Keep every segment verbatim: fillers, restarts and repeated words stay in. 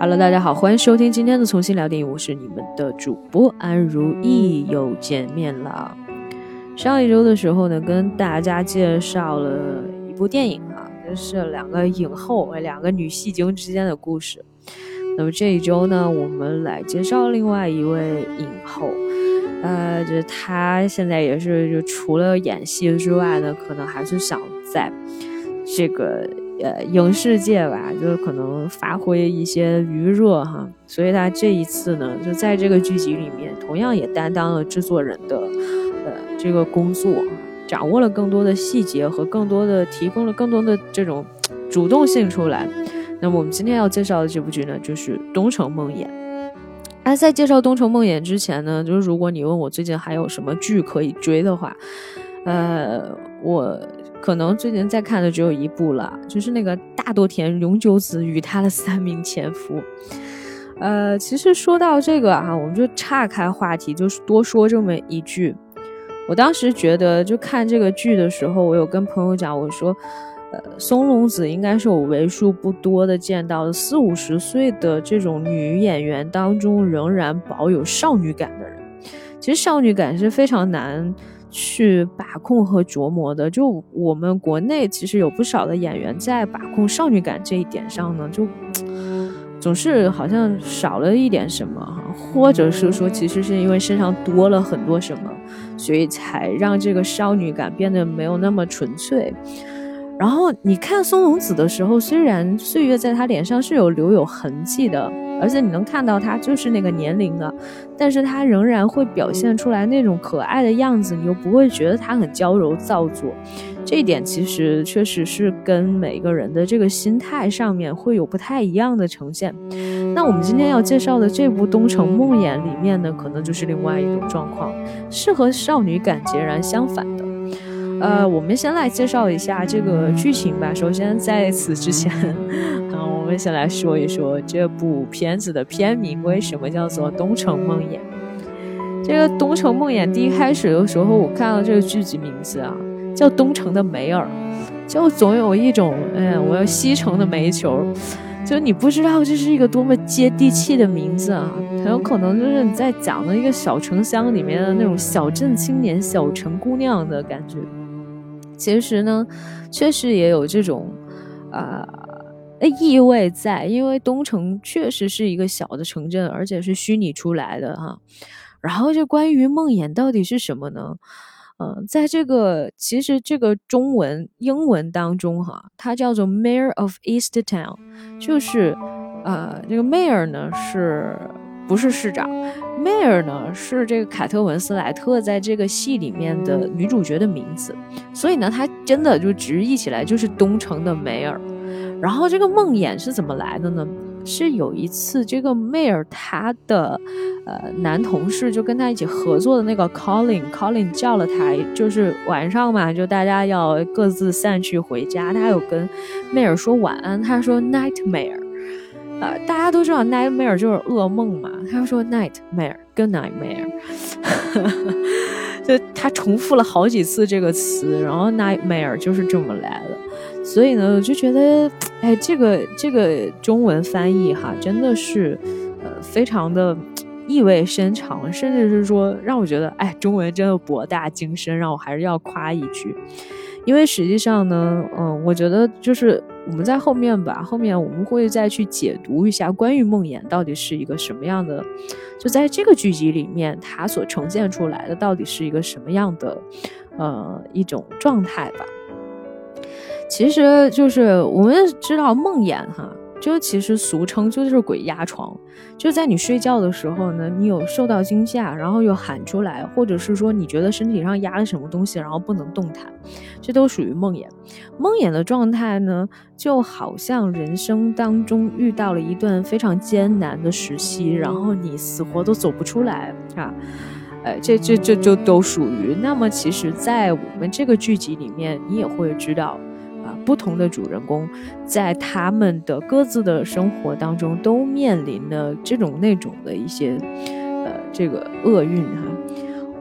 Hello， 大家好，欢迎收听今天的重新聊电影，我是你们的主播安如意，又见面了。上一周的时候呢，跟大家介绍了一部电影啊，就是两个影后两个女戏精之间的故事。那么这一周呢，我们来介绍另外一位影后，呃，就是她现在也是就除了演戏之外呢，可能还是想在这个呃，影视界吧，就是可能发挥一些余热哈，所以他这一次呢，就在这个剧集里面，同样也担当了制作人的呃这个工作，掌握了更多的细节和更多的提供了更多的这种主动性出来。那么我们今天要介绍的这部剧呢，就是《东城梦魇》。那在介绍《东城梦魇》之前呢，就是如果你问我最近还有什么剧可以追的话，呃，我。可能最近在看的只有一部了，就是那个大豆田永久子与他的三名前夫。呃，其实说到这个啊，我们就岔开话题，就是多说这么一句。我当时觉得，就看这个剧的时候，我有跟朋友讲，我说，呃，松隆子应该是我为数不多的见到的四五十岁的这种女演员当中，仍然保有少女感的人。其实少女感是非常难去把控和琢磨的，就我们国内其实有不少的演员在把控少女感这一点上呢，就总是好像少了一点什么，或者是说其实是因为身上多了很多什么，所以才让这个少女感变得没有那么纯粹。然后你看松隆子的时候，虽然岁月在她脸上是有留有痕迹的，而且你能看到她就是那个年龄了，但是她仍然会表现出来那种可爱的样子，你又不会觉得她很娇柔造作。这一点其实确实是跟每个人的这个心态上面会有不太一样的呈现。那我们今天要介绍的这部《东城梦魇》里面呢，可能就是另外一种状况，是和少女感截然相反的。呃，我们先来介绍一下这个剧情吧。首先在此之前，嗯，我们先来说一说这部片子的片名为什么叫做《东城梦魇》。这个《东城梦魇》第一开始的时候，我看到这个剧集名字啊，叫《东城的梅尔》，就总有一种，哎，我要西城的煤球，就你不知道这是一个多么接地气的名字啊，很有可能就是你在讲的一个小城乡里面的那种小镇青年、小城姑娘的感觉。其实呢，确实也有这种啊、呃、意味在，因为东城确实是一个小的城镇，而且是虚拟出来的哈。然后就关于梦魇到底是什么呢？嗯、呃，在这个其实这个中文、英文当中哈，它叫做 Mare of Easttown， 就是呃这个 Mayor 呢是不是市长 ？Mare 呢是这个凯特·文斯莱特在这个戏里面的女主角的名字，所以呢，她真的就直译起来就是东城的梅尔。然后这个梦魇是怎么来的呢？是有一次这个 Mare 她的呃男同事就跟她一起合作的那个 Colin，Colin Colin 叫了她，就是晚上嘛，就大家要各自散去回家，她有跟 Mare 说晚安，她说 nightmare。呃，大家都知道 nightmare 就是噩梦嘛，他说 nightmare 跟 nightmare， 就他重复了好几次这个词，然后 nightmare 就是这么来的。所以呢，我就觉得，哎，这个这个中文翻译哈，真的是呃非常的意味深长，甚至是说让我觉得，哎，中文真的博大精深，让我还是要夸一句。因为实际上呢，嗯，我觉得就是我们在后面吧，后面我们会再去解读一下关于梦魇到底是一个什么样的，就在这个剧集里面它所呈现出来的到底是一个什么样的呃一种状态吧。其实就是我们知道梦魇哈，就其实俗称就是鬼压床，就在你睡觉的时候呢，你有受到惊吓，然后又喊出来，或者是说你觉得身体上压了什么东西，然后不能动弹，这都属于梦魇。梦魇的状态呢，就好像人生当中遇到了一段非常艰难的时期，然后你死活都走不出来啊，呃，这这这就都属于。那么其实在我们这个剧集里面，你也会知道不同的主人公在他们的各自的生活当中都面临了这种那种的一些呃这个厄运哈。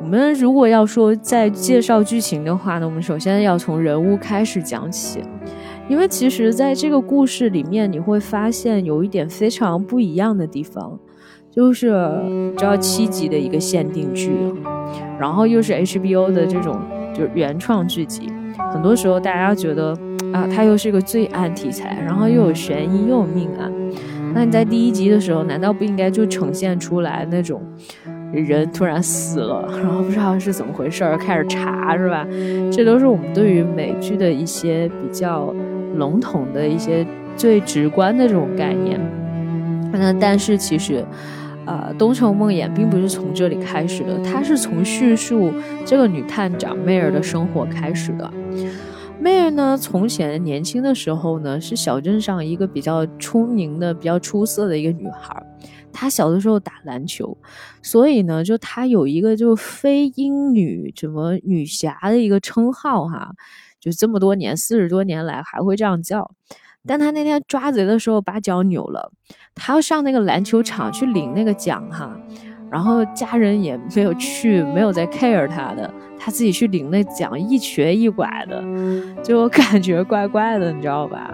我们如果要说在介绍剧情的话呢，我们首先要从人物开始讲起，因为其实在这个故事里面你会发现有一点非常不一样的地方，就是只要七集的一个限定剧，然后又是 H B O 的这种就是原创剧集，很多时候大家觉得啊，它又是一个罪案题材，然后又有悬疑又有命案，那你在第一集的时候难道不应该就呈现出来那种人突然死了，然后不知道是怎么回事开始查，是吧？这都是我们对于美剧的一些比较笼统的一些最直观的这种概念。那但是其实呃，《东城梦魇》并不是从这里开始的，它是从叙述这个女探长梅尔的生活开始的。梅尔呢，从前年轻的时候呢，是小镇上一个比较出名的、比较出色的一个女孩。她小的时候打篮球，所以呢，就她有一个就飞鹰女、什么女侠的一个称号哈，就这么多年、四十多年来还会这样叫。但他那天抓贼的时候把脚扭了，他要上那个篮球场去领那个奖哈，然后家人也没有去，没有在 care 他的，他自己去领那奖，一瘸一拐的，就感觉怪怪的，你知道吧？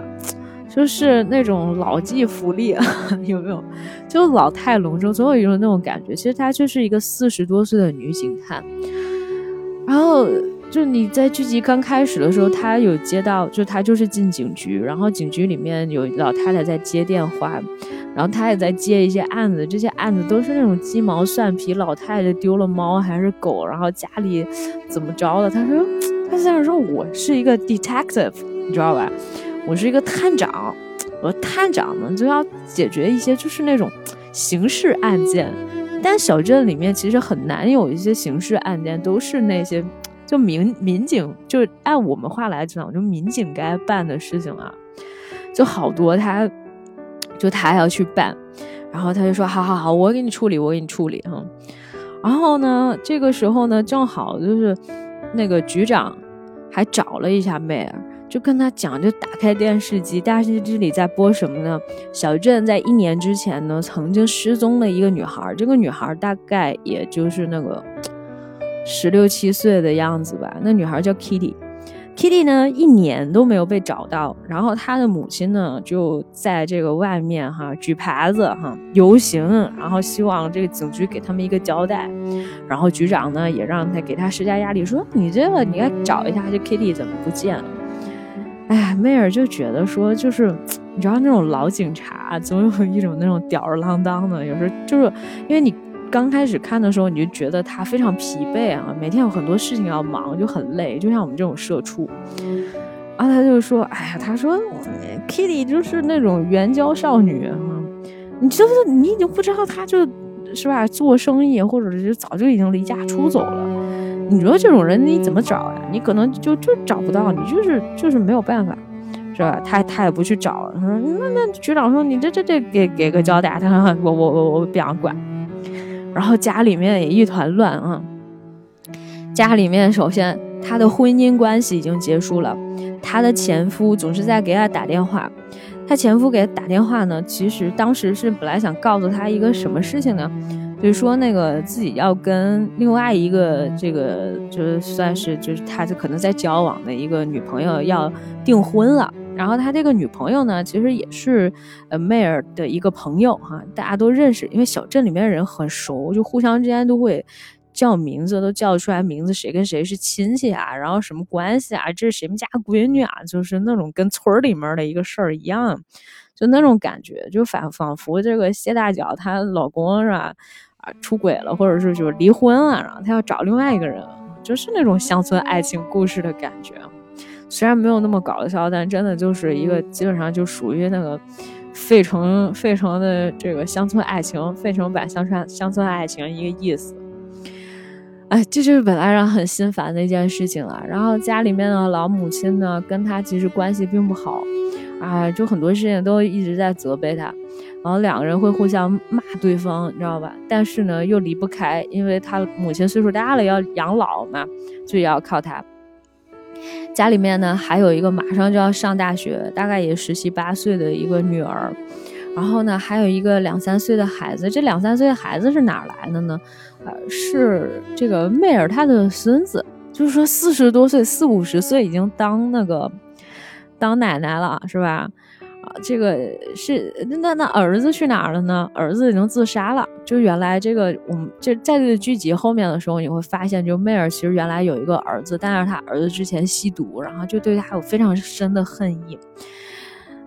就是那种老骥伏枥，有没有？就老态龙钟，总有一种那种感觉。其实她就是一个四十多岁的女警探，然后。就你在剧集刚开始的时候，他有接到，就他就是进警局，然后警局里面有老太太在接电话，然后他也在接一些案子，这些案子都是那种鸡毛蒜皮，老太太丢了猫还是狗，然后家里怎么着了，他说他在那说我是一个 detective， 你知道吧，我是一个探长，我探长呢就要解决一些就是那种刑事案件，但小镇里面其实很难有一些刑事案件，都是那些就民民警，就按我们话来讲，就民警该办的事情啊，就好多他，就他还要去办，然后他就说好好好，我给你处理，我给你处理哈、嗯。然后呢，这个时候呢，正好就是那个局长还找了一下妹儿，就跟他讲，就打开电视机，电视机里在播什么呢？小镇在一年之前呢，曾经失踪了一个女孩，这个女孩大概也就是那个。十六七岁的样子吧，那女孩叫 Kitty， Kitty 呢一年都没有被找到，然后她的母亲呢就在这个外面哈举牌子哈游行，然后希望这个警局给他们一个交代，然后局长呢也让他给他施加压力，说你这个你该找一下这 Kitty 怎么不见了。哎，梅尔就觉得说就是。你知道那种老警察总有一种那种吊儿郎当的，有时候就是因为你刚开始看的时候你就觉得他非常疲惫啊，每天有很多事情要忙，就很累，就像我们这种社畜。然后他就说哎呀，他说 Kitty 就是那种援交少女啊，你就是你已经不知道他就是吧做生意或者是早就已经离家出走了，你说这种人你怎么找啊，你可能就就找不到，你就是就是没有办法。是吧？他他也不去找，他说那那局长说你这这这给给个交代，他说我我我我不想管。然后家里面也一团乱啊。家里面首先他的婚姻关系已经结束了，他的前夫总是在给他打电话，他前夫给他打电话呢，其实当时是本来想告诉他一个什么事情呢？就是说那个自己要跟另外一个这个就是算是就是他就可能在交往的一个女朋友要订婚了。然后他这个女朋友呢，其实也是呃梅尔的一个朋友哈，大家都认识，因为小镇里面人很熟，就互相之间都会叫名字，都叫出来名字，谁跟谁是亲戚啊，然后什么关系啊，这是谁们家闺女啊，就是那种跟村里面的一个事儿一样，就那种感觉，就反仿佛这个谢大脚她老公是吧，啊出轨了，或者是就是离婚了，然后她要找另外一个人，就是那种乡村爱情故事的感觉。虽然没有那么搞笑，但真的就是一个基本上就属于那个费城费城的这个乡村爱情，费城版乡村乡村爱情一个意思。哎，这就是本来让很心烦的一件事情了。然后家里面的老母亲呢，跟他其实关系并不好，啊，就很多事情都一直在责备他。然后两个人会互相骂对方，你知道吧？但是呢，又离不开，因为他母亲岁数大了，要养老嘛，就要靠他。家里面呢还有一个马上就要上大学，大概也十七八岁的一个女儿，然后呢还有一个两三岁的孩子，这两三岁的孩子是哪来的呢？呃，是这个妹儿她的孙子，就是说四十多岁四五十岁已经当那个当奶奶了是吧？啊，这个是那那儿子去哪儿了呢？儿子已经自杀了。就原来这个我们这在这个剧集后面的时候，你会发现，就妹儿其实原来有一个儿子，但是他儿子之前吸毒，然后就对他有非常深的恨意。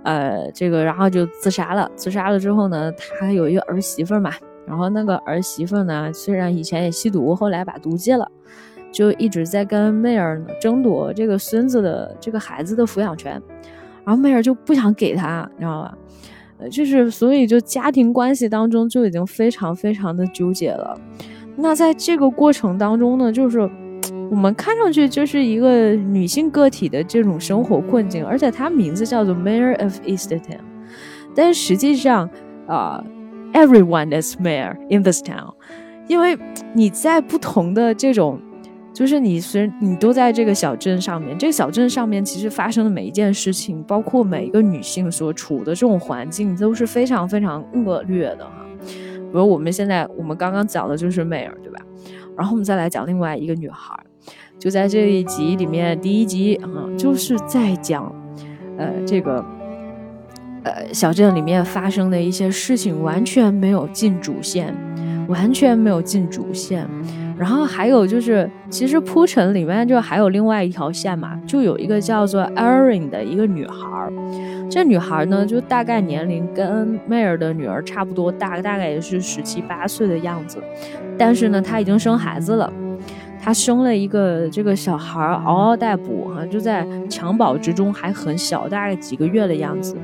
呃，这个然后就自杀了。自杀了之后呢，他有一个儿媳妇嘛，然后那个儿媳妇呢，虽然以前也吸毒，后来把毒戒了。就一直在跟妹儿争夺这个孙子的这个孩子的抚养权，然后妹儿就不想给他，你知道吧？呃，就是所以就家庭关系当中就已经非常非常的纠结了。那在这个过程当中呢，就是我们看上去就是一个女性个体的这种生活困境，而且她名字叫做 Mare of Easttown， 但实际上啊、呃、，everyone is Mare in this town， 因为你在不同的这种。就是你随你都在这个小镇上面，这个小镇上面其实发生的每一件事情，包括每一个女性所处的这种环境，都是非常非常恶劣的哈。比如我们现在我们刚刚讲的就是妹儿，对吧？然后我们再来讲另外一个女孩，就在这一集里面，第一集啊、嗯，就是在讲，呃，这个，呃，小镇里面发生的一些事情，完全没有进主线，完全没有进主线。然后还有就是其实铺陈里面就还有另外一条线嘛，就有一个叫做 Erin 的一个女孩，这女孩呢就大概年龄跟 Mare 的女儿差不多大，大概也是十七八岁的样子，但是呢她已经生孩子了，她生了一个这个小孩嗷嗷待哺啊，就在襁褓之中，还很小，大概几个月的样子。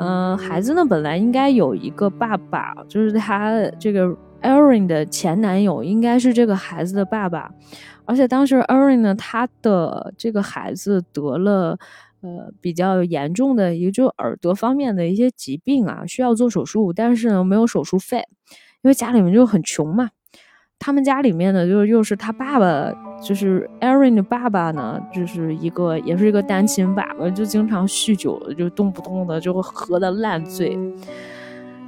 嗯、呃，孩子呢本来应该有一个爸爸，就是她这个Erin 的前男友应该是这个孩子的爸爸，而且当时 Erin 呢，她的这个孩子得了呃比较严重的也就耳朵方面的一些疾病啊，需要做手术，但是呢没有手术费，因为家里面就很穷嘛。他们家里面呢，就又是他爸爸，就是 Erin 的爸爸呢，就是一个也是一个单亲爸爸，就经常酗酒，就动不动的就会喝得烂醉。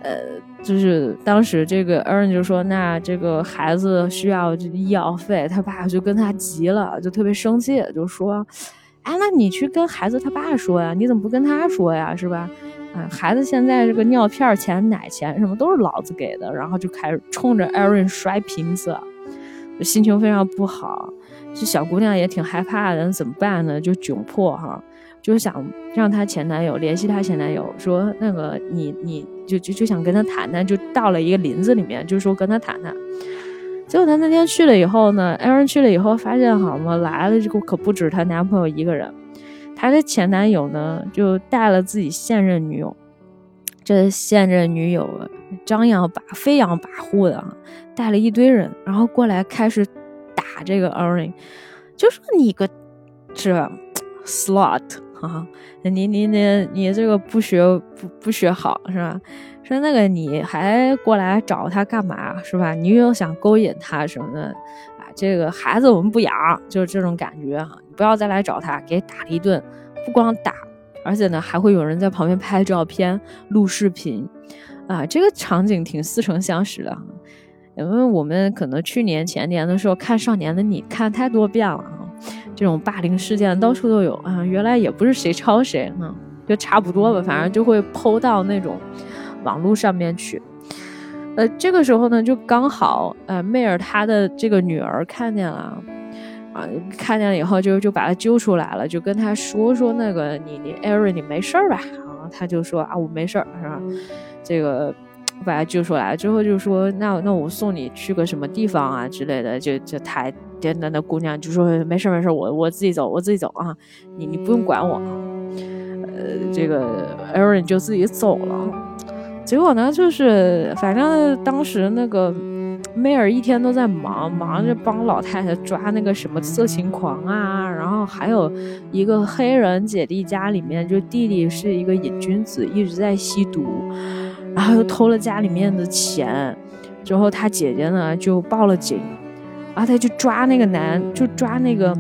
呃，就是当时这个 Erin 就说，那这个孩子需要医药费，他爸就跟他急了，就特别生气，就说，哎，那你去跟孩子他爸说呀，你怎么不跟他说呀，是吧？啊、嗯，孩子现在这个尿片钱、奶钱什么都是老子给的，然后就开始冲着 Erin 摔瓶子，就心情非常不好。这小姑娘也挺害怕的，怎么办呢？就窘迫哈。就想让她前男友联系她前男友，说那个你你就就就想跟他谈谈，就到了一个林子里面，就说跟他谈谈。结果她那天去了以后呢，艾伦去了以后发现好嘛，来了这个可不止她男朋友一个人，她的前男友呢就带了自己现任女友，这现任女友张扬把飞扬跋扈的带了一堆人，然后过来开始打这个艾伦，就说你个这 slut。啊，你你你你这个不学不不学好是吧？说那个你还过来找他干嘛是吧？你又想勾引他什么的啊？这个孩子我们不养，就是这种感觉哈，你不要再来找他，给打了一顿，不光打，而且呢还会有人在旁边拍照片、录视频，啊，这个场景挺似曾相识的，因为我们可能去年前年的时候看《少年的你》看太多遍了。这种霸凌事件到处都有啊，原来也不是谁抄谁呢、嗯，就差不多吧，反正就会po到那种网络上面去。呃，这个时候呢，就刚好呃，妹儿她的这个女儿看见了，啊，看见了以后就就把她揪出来了，就跟她说说那个你你 Erin 你没事吧？啊，她就说啊我没事是吧？这个。把他救出来之后就说那那我送你去个什么地方啊之类的，就就他等等的姑娘就说没事没事，我我自己走我自己走啊，你你不用管我。呃，这个 Erin 就自己走了。结果呢就是反正当时那个梅尔一天都在忙，忙着帮老太太抓那个什么色情狂啊，然后还有一个黑人姐弟家里面就弟弟是一个瘾君子，一直在吸毒。然后又偷了家里面的钱，之后他姐姐呢就报了警，然后他就抓那个男，就抓那个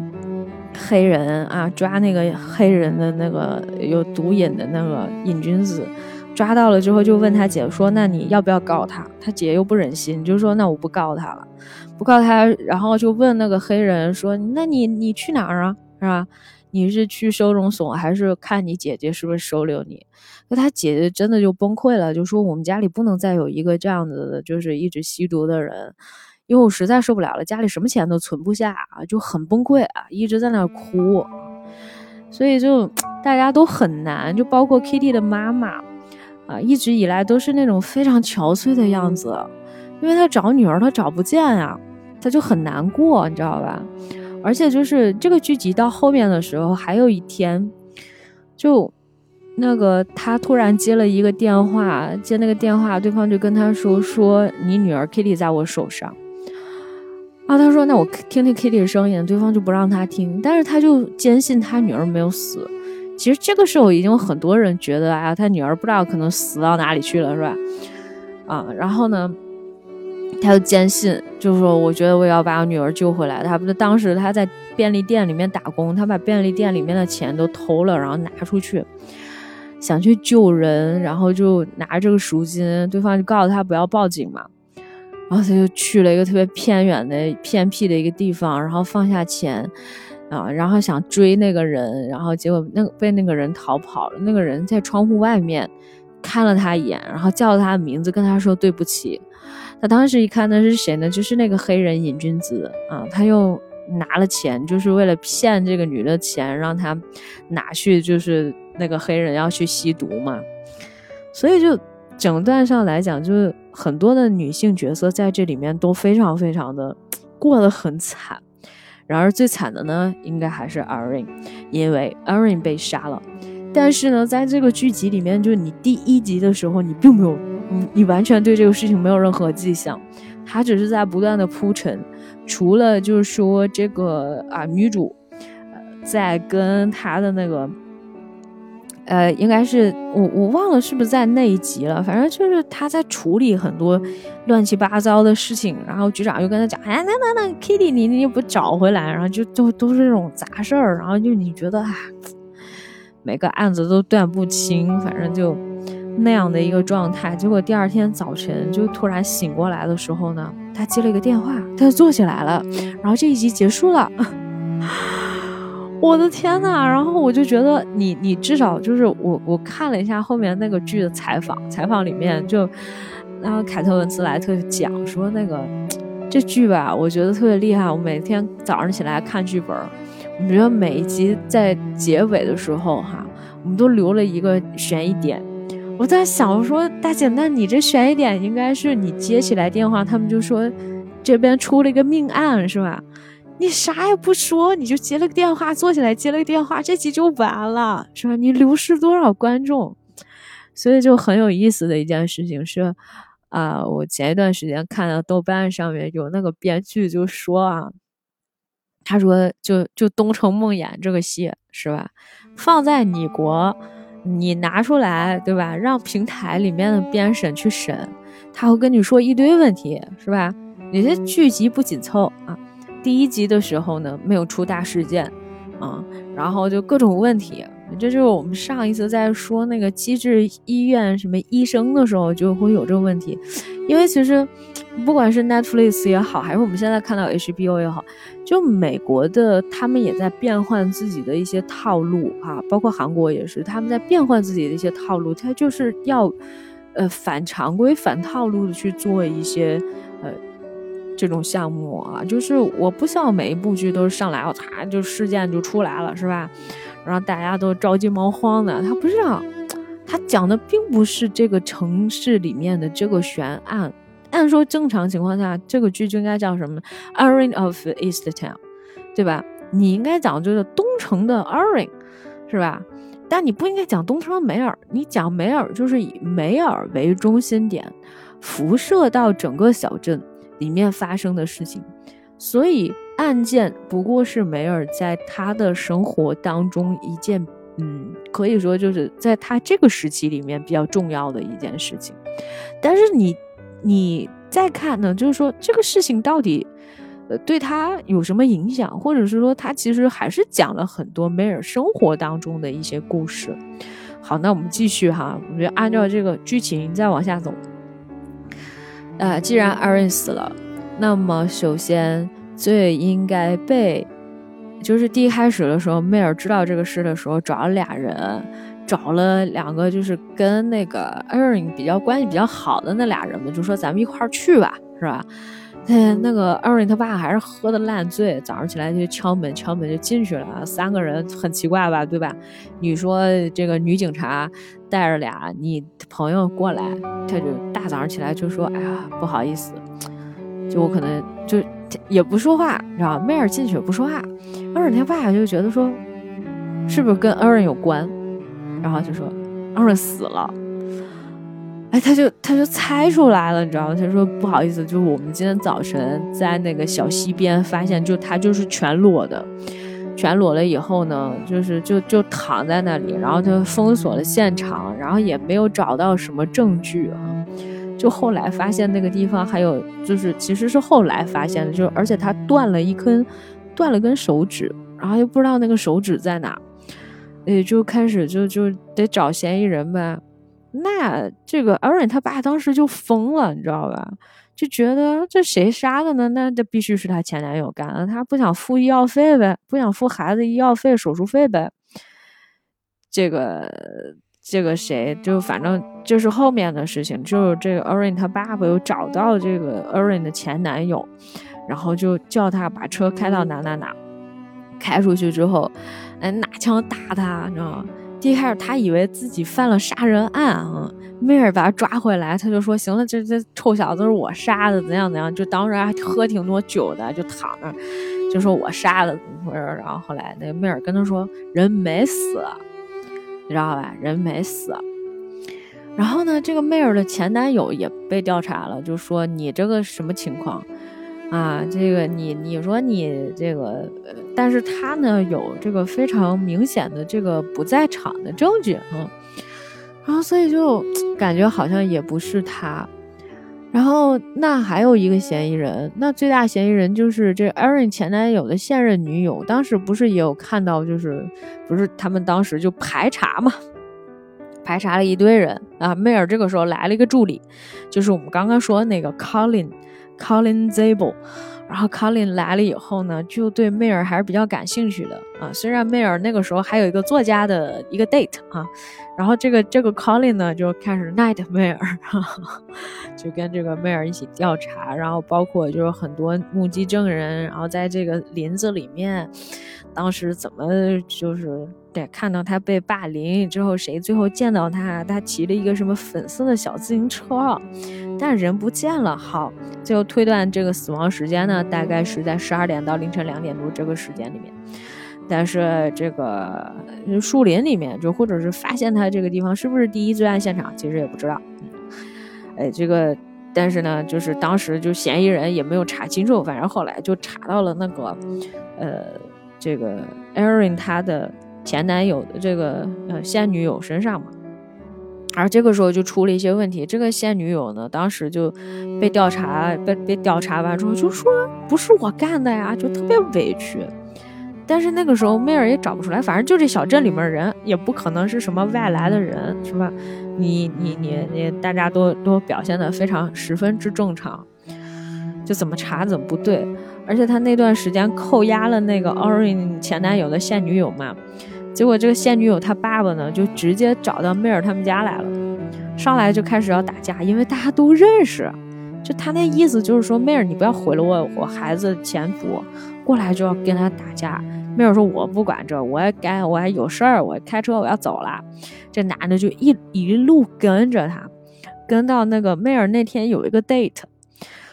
黑人啊，抓那个黑人的那个有毒瘾的那个瘾君子，抓到了之后就问他姐说：“那你要不要告他？”他姐又不忍心，就说：“那我不告他了，不告他。”然后就问那个黑人说：“那你你去哪儿啊？”是吧？你是去收容所还是看你姐姐是不是收留你？那他姐姐真的就崩溃了，就说我们家里不能再有一个这样子的，就是一直吸毒的人，因为我实在受不了了，家里什么钱都存不下啊，就很崩溃啊，一直在那哭。所以就大家都很难，就包括 Kitty 的妈妈啊，一直以来都是那种非常憔悴的样子，因为她找女儿她找不见啊，她就很难过，你知道吧？而且就是这个剧集到后面的时候，还有一天就那个他突然接了一个电话，接那个电话对方就跟他说说你女儿 Kitty 在我手上啊，他说那我听听 Kitty 的声音，对方就不让他听，但是他就坚信他女儿没有死。其实这个时候已经有很多人觉得啊，他女儿不知道可能死到哪里去了，是吧？啊，然后呢他就坚信，就是说我觉得我要把我女儿救回来。他不是当时他在便利店里面打工，他把便利店里面的钱都偷了，然后拿出去想去救人，然后就拿这个赎金，对方就告诉他不要报警嘛，然后他就去了一个特别偏远的偏僻的一个地方，然后放下钱啊，然后想追那个人，然后结果那个被那个人逃跑了。那个人在窗户外面看了他一眼，然后叫了他的名字，跟他说对不起。他当时一看那是谁呢，就是那个黑人瘾君子啊，他又拿了钱，就是为了骗这个女的钱，让他拿去，就是那个黑人要去吸毒嘛。所以就整段上来讲，就是很多的女性角色在这里面都非常非常的过得很惨。然而最惨的呢，应该还是 Erin， 因为 Erin 被杀了。但是呢，在这个剧集里面，就是你第一集的时候，你并没有，你你完全对这个事情没有任何迹象，它只是在不断的铺陈。除了就是说这个啊女主，呃，在跟她的那个，呃，应该是我我忘了是不是在那一集了，反正就是她在处理很多乱七八糟的事情，然后局长又跟她讲，哎，那那那 Kitty 你你不找回来，然后就就都是这种杂事儿，然后就你觉得啊。每个案子都断不清，反正就那样的一个状态。结果第二天早晨就突然醒过来的时候呢，他接了一个电话，他就坐起来了，然后这一集结束了。我的天哪！然后我就觉得你你至少就是我我看了一下后面那个剧的采访，采访里面就然后凯特文斯莱特讲说那个这剧吧，我觉得特别厉害。我每天早上起来看剧本。我觉得每一集在结尾的时候哈，我们都留了一个悬疑点。我在想说，大姐，那你这悬疑点应该是你接起来电话，他们就说这边出了一个命案，是吧？你啥也不说，你就接了个电话，坐起来接了个电话，这集就完了，是吧？你流失多少观众？所以就很有意思的一件事情是，啊、呃，我前一段时间看到豆瓣上面有那个编剧就说啊。他说就就东城梦魇这个戏是吧，放在你国你拿出来对吧，让平台里面的编审去审，他会跟你说一堆问题是吧，有些剧集不紧凑啊，第一集的时候呢没有出大事件啊，然后就各种问题。这就是我们上一次在说那个机制医院什么医生的时候就会有这个问题，因为其实不管是 Netflix 也好，还是我们现在看到 H B O 也好，就美国的他们也在变换自己的一些套路啊，包括韩国也是，他们在变换自己的一些套路，他就是要呃反常规反套路的去做一些呃这种项目啊，就是我不像每一部剧都是上来我擦就事件就出来了是吧，然后大家都着急忙慌的，他不是啊，他讲的并不是这个城市里面的这个悬案。按说正常情况下这个剧就应该叫什么 Erin of Easttown 对吧，你应该讲就是东城的 Erin 是吧，但你不应该讲东城的梅尔，你讲梅尔就是以梅尔为中心点辐射到整个小镇里面发生的事情，所以案件不过是梅尔在他的生活当中一件嗯，可以说就是在他这个时期里面比较重要的一件事情。但是你你再看呢，就是说这个事情到底呃对他有什么影响，或者是说他其实还是讲了很多梅尔生活当中的一些故事。好，那我们继续哈，我觉得按照这个剧情再往下走。呃，既然 Erin 死了，那么首先最应该被就是第一开始的时候，妹儿知道这个事的时候，找了俩人，找了两个就是跟那个 Erin 比较关系比较好的那俩人们，就说咱们一块儿去吧，是吧？哎，那个 Erin 他爸还是喝的烂醉，早上起来就敲门，敲门就进去了，三个人很奇怪吧，对吧？你说这个女警察带着俩你朋友过来，他就大早上起来就说，哎呀，不好意思，就我可能就也不说话，你知道，迈尔进去不说话，Erin他爸就觉得说，是不是跟 Erin 有关？然后就说 Erin 死了。哎，他就他就猜出来了，你知道吗？他说不好意思，就是我们今天早晨在那个小溪边发现，就他就是全裸的，全裸了以后呢，就是就就躺在那里，然后就封锁了现场，然后也没有找到什么证据啊。就后来发现那个地方还有就是其实是后来发现的，就而且他断了一根断了根手指，然后又不知道那个手指在哪，也就开始就就得找嫌疑人呗。那这个 Erin 他爸当时就疯了，你知道吧？就觉得这谁杀的呢？那这必须是他前男友干的，他不想付医药费呗，不想付孩子医药费、手术费呗。这个这个谁就反正就是后面的事情，就是这个 Erin 他爸爸又找到这个 Erin 的前男友，然后就叫他把车开到哪哪哪，开出去之后，哎，拿枪打他，你知道吗？第一开始他以为自己犯了杀人案啊，妹儿把他抓回来，他就说行了，这这臭小子是我杀的，怎样怎样，就当时还喝挺多酒的，就躺那儿就说我杀的怎么回事。然后后来那个妹儿跟他说人没死，你知道吧，人没死。然后呢，这个妹儿的前男友也被调查了，就说你这个什么情况啊，这个你你说你这个，但是他呢有这个非常明显的这个不在场的证据啊、嗯，然后所以就感觉好像也不是他。然后那还有一个嫌疑人，那最大嫌疑人就是这 Erin 前男友的现任女友，当时不是也有看到，就是不是他们当时就排查嘛，排查了一堆人啊。妹儿这个时候来了一个助理，就是我们刚刚说那个 Colin。Colin Zabel， 然后 Colin 来了以后呢，就对妹儿还是比较感兴趣的啊。虽然妹儿那个时候还有一个作家的一个 date 啊，然后这个这个 Colin 呢就开始 nightmare， 就跟这个妹儿一起调查，然后包括就是很多目击证人，然后在这个林子里面，当时怎么就是得看到他被霸凌之后，谁最后见到他，他骑了一个什么粉色的小自行车，但人不见了。好，最后推断这个死亡时间呢，大概是在十二点到凌晨两点多这个时间里面。但是这个树林里面，就或者是发现他这个地方是不是第一罪案现场，其实也不知道。哎，这个但是呢，就是当时就嫌疑人也没有查清楚，反正后来就查到了那个，呃，这个 Erin 他的前男友的这个呃现女友身上嘛。而这个时候就出了一些问题，这个现女友呢，当时就被调查，被被调查完之后就说不是我干的呀，就特别委屈。但是那个时候妹儿也找不出来，反正就这小镇里面人也不可能是什么外来的人，是吧？你你你你，大家都都表现得非常十分之正常，就怎么查怎么不对。而且他那段时间扣押了那个 Erin 前男友的现女友嘛，结果这个现女友他爸爸呢，就直接找到妹儿他们家来了，上来就开始要打架，因为大家都认识。就他那意思就是说，妹儿你不要毁了我我孩子前途，过来就要跟他打架。妹儿说我不管这，我也该我还有事儿，我开车我要走了。这男的就一一路跟着他，跟到那个妹儿那天有一个 date，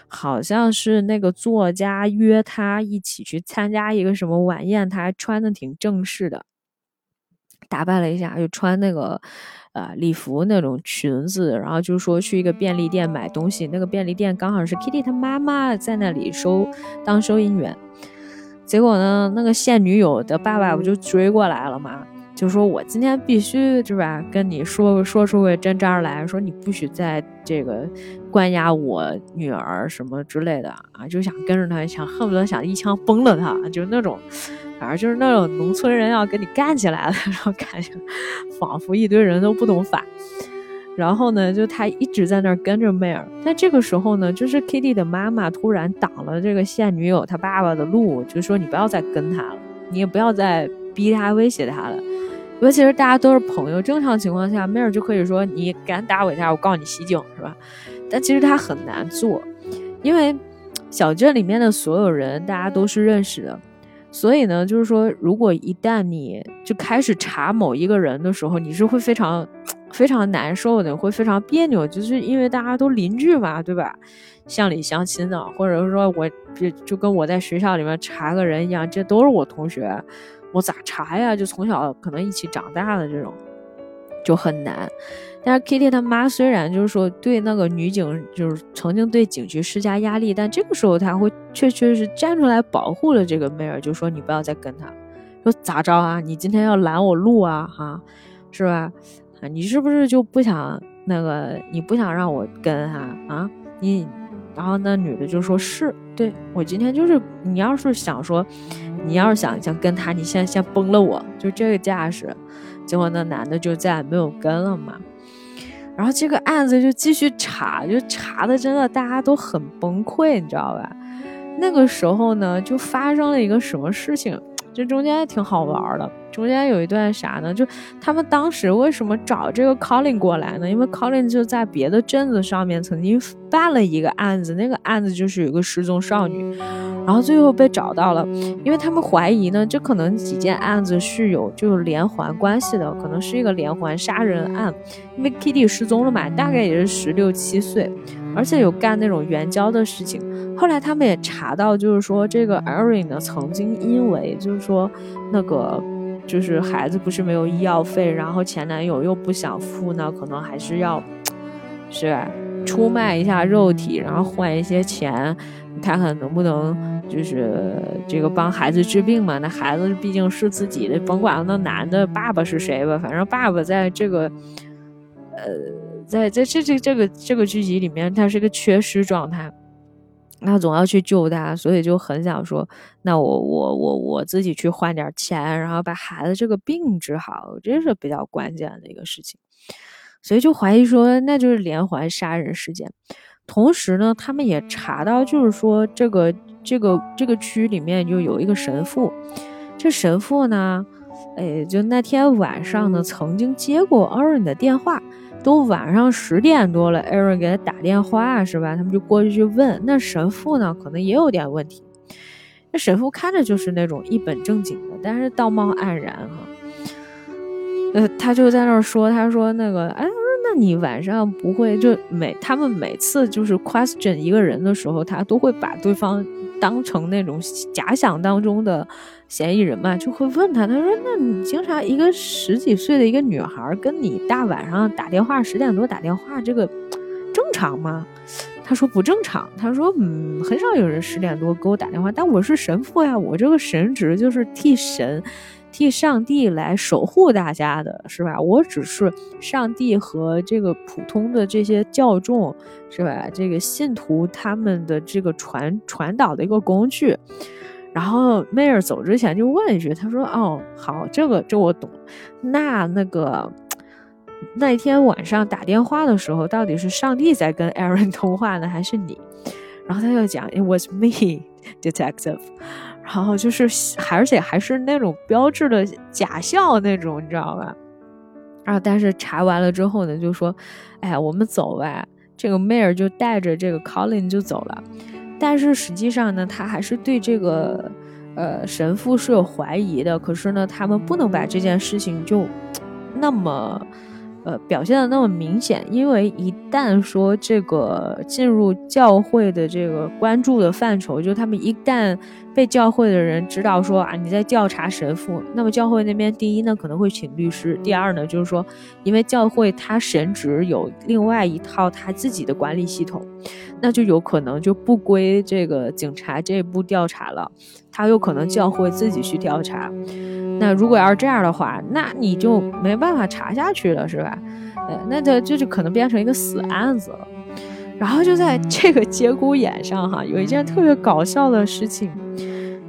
好像是那个作家约他一起去参加一个什么晚宴，他还穿的挺正式的，打扮了一下，就穿那个呃礼服那种裙子，然后就说去一个便利店买东西，那个便利店刚好是 Kitty 她妈妈在那里收当收银员。结果呢，那个现女友的爸爸不就追过来了嘛，就说我今天必须是吧，跟你说说出个真章来，说你不许再这个关押我女儿什么之类的啊，就想跟着他，想恨不得想一枪崩了他，就那种，反正就是那种农村人要跟你干起来了，然后感觉仿佛一堆人都不懂法。然后呢，就他一直在那儿跟着妹儿，但这个时候呢，就是 Kitty 的妈妈突然挡了这个现女友她爸爸的路，就说你不要再跟他了。你也不要再逼他威胁他了。尤其是大家都是朋友，正常情况下没人就可以说你敢打我一下，我告你袭警，是吧？但其实他很难做，因为小镇里面的所有人大家都是认识的，所以呢就是说如果一旦你就开始查某一个人的时候，你是会非常非常难受的，会非常别扭，就是因为大家都邻居嘛，对吧？乡里乡亲的，或者说我就跟我在学校里面查个人一样，这都是我同学，我咋查呀？就从小可能一起长大的这种就很难。但是 Kitty 他妈虽然就是说对那个女警就是曾经对警局施加压力，但这个时候他会确确实站出来保护了这个 Mare， 就说你不要再跟他，说咋着啊？你今天要拦我路啊？哈、啊，是吧？啊，你是不是就不想那个？你不想让我跟他啊？你，然后那女的就说是对我今天就是，你要是想说，你要是想想跟他，你现在先崩了我，就这个架势。结果那男的就再也没有跟了嘛，然后这个案子就继续查，就查的真的大家都很崩溃，你知道吧？那个时候呢，就发生了一个什么事情，这中间也挺好玩的。中间有一段啥呢？就他们当时为什么找这个 Colin 过来呢？因为 Colin 就在别的镇子上面曾经办了一个案子，那个案子就是有一个失踪少女，然后最后被找到了。因为他们怀疑呢，这可能几件案子是有就是连环关系的，可能是一个连环杀人案。因为 Kitty 失踪了嘛，大概也是十六七岁，而且有干那种援交的事情。后来他们也查到，就是说这个 Erin 呢，曾经因为就是说那个。就是孩子不是没有医药费，然后前男友又不想付呢，可能还是要是出卖一下肉体，然后换一些钱，看看能不能就是这个帮孩子治病嘛。那孩子毕竟是自己的，甭管那男的爸爸是谁吧，反正爸爸在这个呃在在这这这个这个剧集里面，他是个缺失状态。他总要去救他，所以就很想说，那我我我我自己去换点钱，然后把孩子这个病治好，这是比较关键的一个事情。所以就怀疑说，那就是连环杀人事件。同时呢，他们也查到，就是说这个这个这个区里面就有一个神父，这神父呢，哎，就那天晚上呢，曾经接过 Erin 的电话。都晚上十点多了 Erin 给他打电话是吧，他们就过去去问，那神父呢可能也有点问题。那神父看着就是那种一本正经的，但是道貌岸然哈、啊。呃他就在那儿说，他说那个哎那你晚上不会就每他们每次就是 question 一个人的时候，他都会把对方当成那种假想当中的嫌疑人嘛，就会问他，他说那你经常一个十几岁的一个女孩跟你大晚上打电话，十点多打电话，这个正常吗？他说不正常，他说嗯，很少有人十点多给我打电话，但我是神父呀，我这个神职就是替神替上帝来守护大家的，是吧？我只是上帝和这个普通的这些教众，是吧？这个信徒他们的这个传传导的一个工具。然后梅尔走之前就问一句，他说：“哦，好，这个这我懂。那那个那天晚上打电话的时候，到底是上帝在跟 Erin 通话呢，还是你？”然后他就讲 ，It was me, detective。然后就是，而且还是那种标志的假笑那种，你知道吧？然、啊、后但是查完了之后呢，就说，哎呀，我们走吧。这个 Mare 就带着这个 Colin 就走了。但是实际上呢，他还是对这个呃神父是有怀疑的。可是呢，他们不能把这件事情就那么呃表现的那么明显，因为一旦说这个进入教会的这个关注的范畴，就他们一旦被教会的人知道说啊你在调查神父，那么教会那边第一呢可能会请律师，第二呢就是说因为教会他神职有另外一套他自己的管理系统，那就有可能就不归这个警察这一步调查了，他有可能教会自己去调查。那如果要是这样的话，那你就没办法查下去了，是吧？呃，那就就是可能变成一个死案子了。然后就在这个节骨眼上哈，有一件特别搞笑的事情，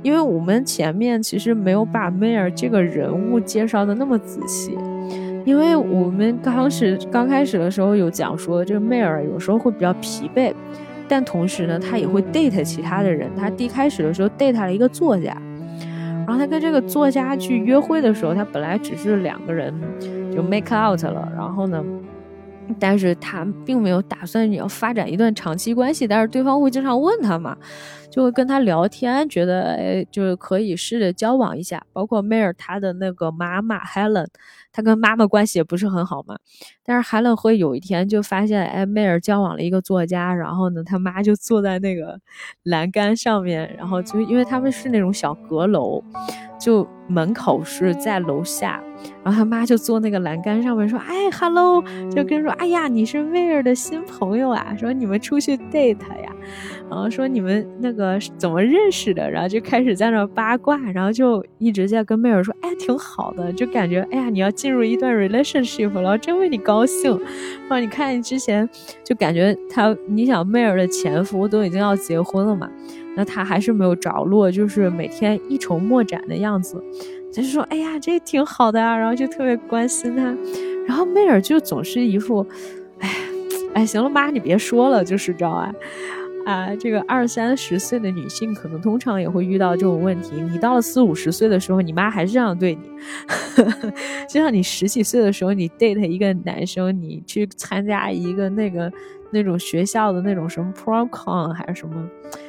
因为我们前面其实没有把梅尔这个人物介绍的那么仔细，因为我们刚是刚开始的时候有讲说，这个梅尔有时候会比较疲惫，但同时呢，他也会 date 其他的人。他第一开始的时候 date 了一个作家。然后他跟这个作家去约会的时候，他本来只是两个人就 make out 了，然后呢但是他并没有打算要发展一段长期关系，但是对方会经常问他嘛，就会跟他聊天，觉得、哎、就是可以试着交往一下。包括 Mare 他的那个妈妈 Helen， 他跟妈妈关系也不是很好嘛，但是 Helen 会有一天就发现哎 Mare 交往了一个作家，然后呢他妈就坐在那个栏杆上面，然后就因为他们是那种小阁楼，就门口是在楼下，然后他妈就坐那个栏杆上面说哎 hello， 就跟说哎呀你是 Mare 的新朋友啊，说你们出去 date 呀，然后说你们那个怎么认识的，然后就开始在那八卦，然后就一直在跟 Mare 说哎挺好的，就感觉哎呀你要进入一段 relationship 然后真为你高兴，然后你看你之前就感觉他你想 Mare 的前夫都已经要结婚了嘛，那他还是没有着落，就是每天一筹莫展的样子，他就说哎呀这挺好的啊，然后就特别关心他，然后 Mare 就总是一副哎哎行了妈你别说了，就是这样啊啊，这个二三十岁的女性可能通常也会遇到这种问题，你到了四五十岁的时候你妈还是这样对你就像你十几岁的时候你 date 一个男生，你去参加一个那个那种学校的那种什么 prom con 还是什么，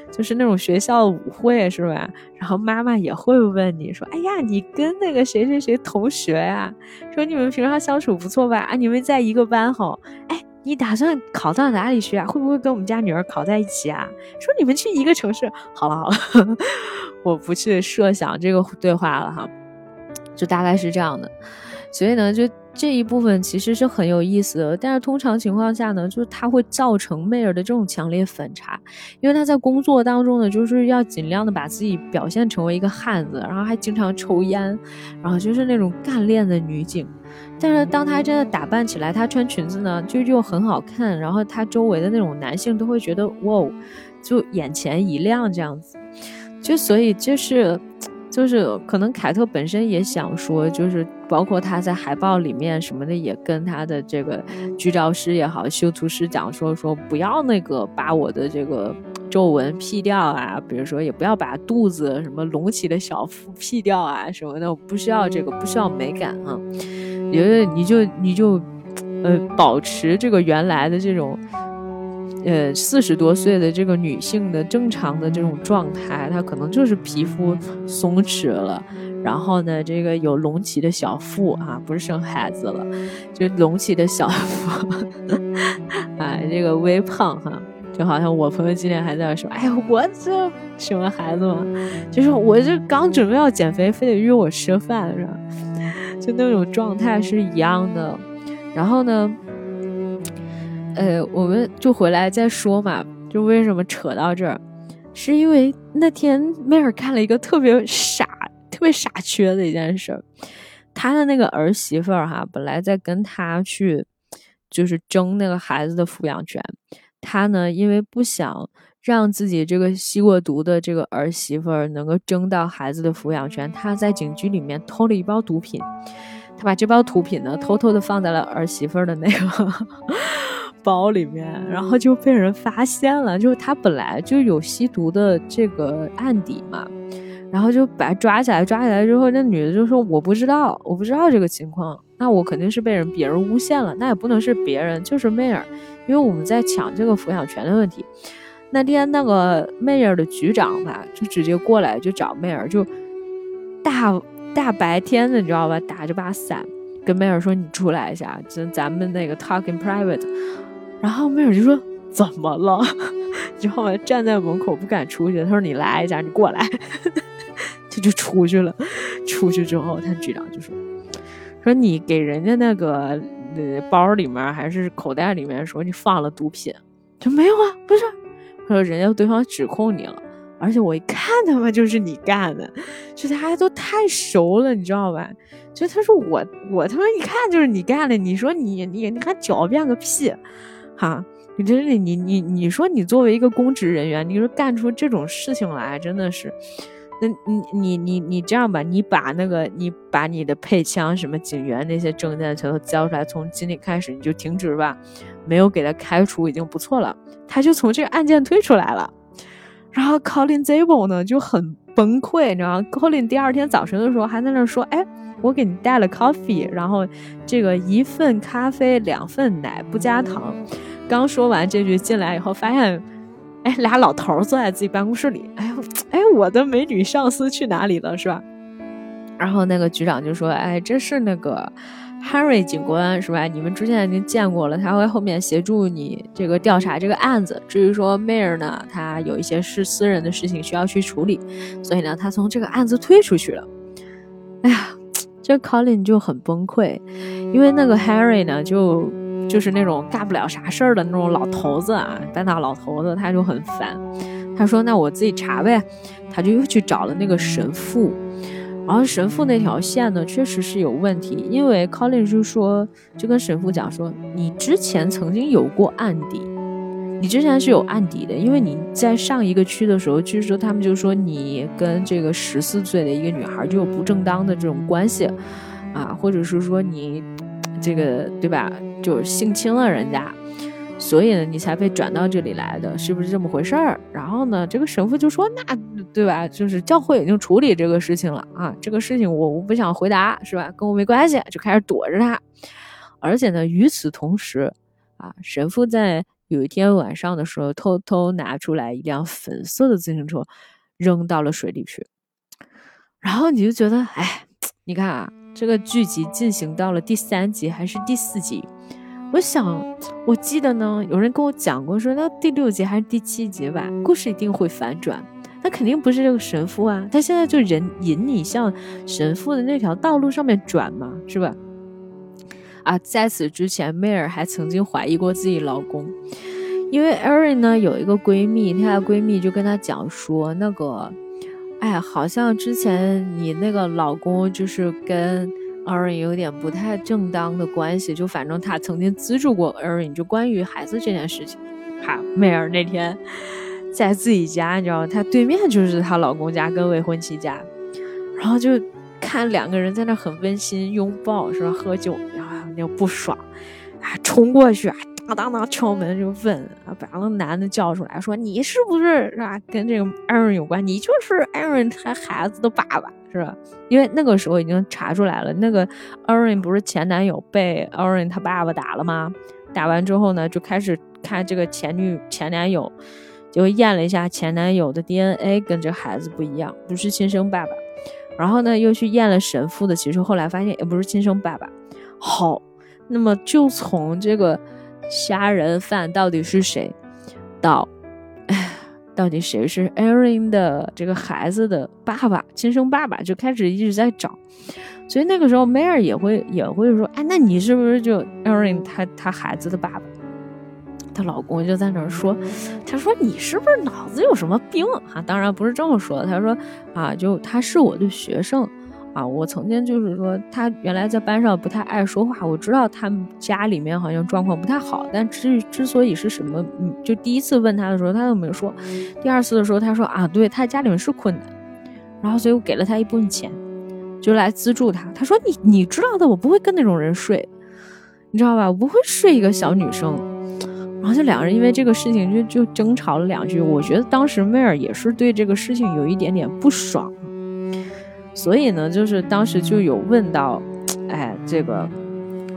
就是那种学校舞会是吧，然后妈妈也会问你说哎呀你跟那个谁谁谁同学呀、啊，说你们平常相处不错吧啊，你们在一个班吼，哎你打算考到哪里去啊？会不会跟我们家女儿考在一起啊？说你们去一个城市，好了好了，呵呵，我不去设想这个对话了哈，就大概是这样的。所以呢，就这一部分其实是很有意思的，但是通常情况下呢，就是它会造成 Mare 的这种强烈反差，因为他在工作当中呢，就是要尽量的把自己表现成为一个汉子，然后还经常抽烟，然后就是那种干练的女警。但是当她真的打扮起来，她穿裙子呢就又很好看，然后她周围的那种男性都会觉得哇，就眼前一亮这样子。就所以就是就是可能凯特本身也想说，就是包括他在海报里面什么的也跟他的这个剧照师也好修图师讲说说不要那个把我的这个皱纹 P 掉啊，比如说也不要把肚子什么隆起的小腹 P 掉啊什么的，我不需要这个，不需要美感啊，因为你就你就呃保持这个原来的这种呃四十多岁的这个女性的正常的这种状态，她可能就是皮肤松弛了，然后呢这个有隆起的小腹啊，不是生孩子了，就隆起的小腹啊，这个微胖哈、啊，就好像我朋友今天还在说哎呀我这什么孩子嘛，就是我这刚准备要减肥非得约我吃饭是吧，就那种状态是一样的。然后呢呃，我们就回来再说嘛，就为什么扯到这儿，是因为那天 Mare 看了一个特别傻特别傻缺的一件事，他的那个儿媳妇儿哈，本来在跟他去就是争那个孩子的抚养权，他呢因为不想让自己这个吸过毒的这个儿媳妇儿能够争到孩子的抚养权，他在警局里面偷了一包毒品，他把这包毒品呢偷偷的放在了儿媳妇儿的那个包里面，然后就被人发现了，就是他本来就有吸毒的这个案底嘛，然后就把抓起来，抓起来之后那女的就说我不知道我不知道这个情况，那我肯定是被人别人诬陷了，那也不能是别人，就是 Mare， 因为我们在抢这个抚养权的问题。那天那个 Mare 的局长吧就直接过来就找 Mare， 就大大白天的你知道吧，打着把伞跟 Mare 说你出来一下，咱们那个 talk in private， 然后 Mare 就说怎么了你知道吗，站在门口不敢出去，他说你来一下你过来他就出去了，出去之后他局长就说说你给人家那个包里面还是口袋里面说你放了毒品，就没有啊不是，他说人家对方指控你了，而且我一看他们就是你干的，就大家都太熟了你知道吧，就他说我我他们一看就是你干的，你说你你你还狡辩个屁哈，你真是你你你说你作为一个公职人员，你说干出这种事情来真的是，那你你你你这样吧，你把那个你把你的配枪什么警员那些证件全都交出来，从今天开始你就停职吧，没有给他开除已经不错了，他就从这个案件推出来了。然后 Colin Zabel 呢就很崩溃，你知道吗？ Colin 第二天早晨的时候还在那说，哎，我给你带了 coffee， 然后这个一份咖啡两份奶不加糖。刚说完这句进来以后发现，哎，俩老头坐在自己办公室里，哎哎，我的美女上司去哪里了，是吧？然后那个局长就说，哎，这是那个Harry 警官是吧？你们之前已经见过了，他会后面协助你这个调查这个案子。至于说 Mayor 呢，他有一些是私人的事情需要去处理，所以呢，他从这个案子退出去了。哎呀，这 Colin 就很崩溃，因为那个 Harry 呢，就就是那种干不了啥事儿的那种老头子啊，半大老头子，他就很烦。他说：“那我自己查呗。”他就又去找了那个神父。然后神父那条线呢确实是有问题，因为 Colin 就说就跟神父讲说，你之前曾经有过案底，你之前是有案底的，因为你在上一个区的时候，据说他们就说你跟这个十四岁的一个女孩就有不正当的这种关系啊，或者是说你这个对吧，就性侵了人家，所以呢你才被转到这里来的，是不是这么回事儿？然后呢这个神父就说，那对吧，就是教会已经处理这个事情了啊，这个事情我我不想回答，是吧，跟我没关系，就开始躲着他。而且呢与此同时啊，神父在有一天晚上的时候偷偷拿出来一辆粉色的自行车扔到了水里去。然后你就觉得，哎，你看啊，这个剧集进行到了第三集还是第四集，我想我记得呢有人跟我讲过说，那第六集还是第七集吧，故事一定会反转，那肯定不是这个神父啊，他现在就人引你向神父的那条道路上面转嘛，是吧？啊，在此之前梅尔还曾经怀疑过自己老公，因为 Erin 呢有一个闺蜜，她的闺蜜就跟她讲说，那个哎，好像之前你那个老公就是跟 Erin 有点不太正当的关系，就反正他曾经资助过 Erin， 就关于孩子这件事情。哈，梅尔那天在自己家，你知道吗？她对面就是她老公家跟未婚妻家，然后就看两个人在那很温馨拥抱，是吧？喝酒，然后那不爽，啊，冲过去啊，当当当敲门就问啊，把那男的叫出来，说你是不是是吧？跟这个 Erin 有关？你就是 Erin 她孩子的爸爸，是吧？因为那个时候已经查出来了，那个 Erin 不是前男友被 Erin 她爸爸打了吗？打完之后呢，就开始看这个前女前男友。就验了一下前男友的 D N A， 跟这孩子不一样，不是亲生爸爸。然后呢，又去验了神父的，其实后来发现也不是亲生爸爸。好，那么就从这个杀人犯到底是谁，到到底谁是 Erin 的这个孩子的爸爸，亲生爸爸，就开始一直在找。所以那个时候 Mare 也会也会说，哎，那你是不是就 Erin 他他孩子的爸爸？她老公就在那儿说，他说你是不是脑子有什么病啊？当然不是这么说的，他说啊，就他是我的学生啊，我曾经就是说他原来在班上不太爱说话，我知道他们家里面好像状况不太好，但之之所以是什么，就第一次问他的时候他都没有说，第二次的时候他说啊，对，他家里面是困难，然后所以我给了他一部分钱就来资助他。他说你你知道的，我不会跟那种人睡，你知道吧，我不会睡一个小女生。然后就两个人因为这个事情就就争吵了两句，我觉得当时梅尔也是对这个事情有一点点不爽，所以呢，就是当时就有问到，哎，这个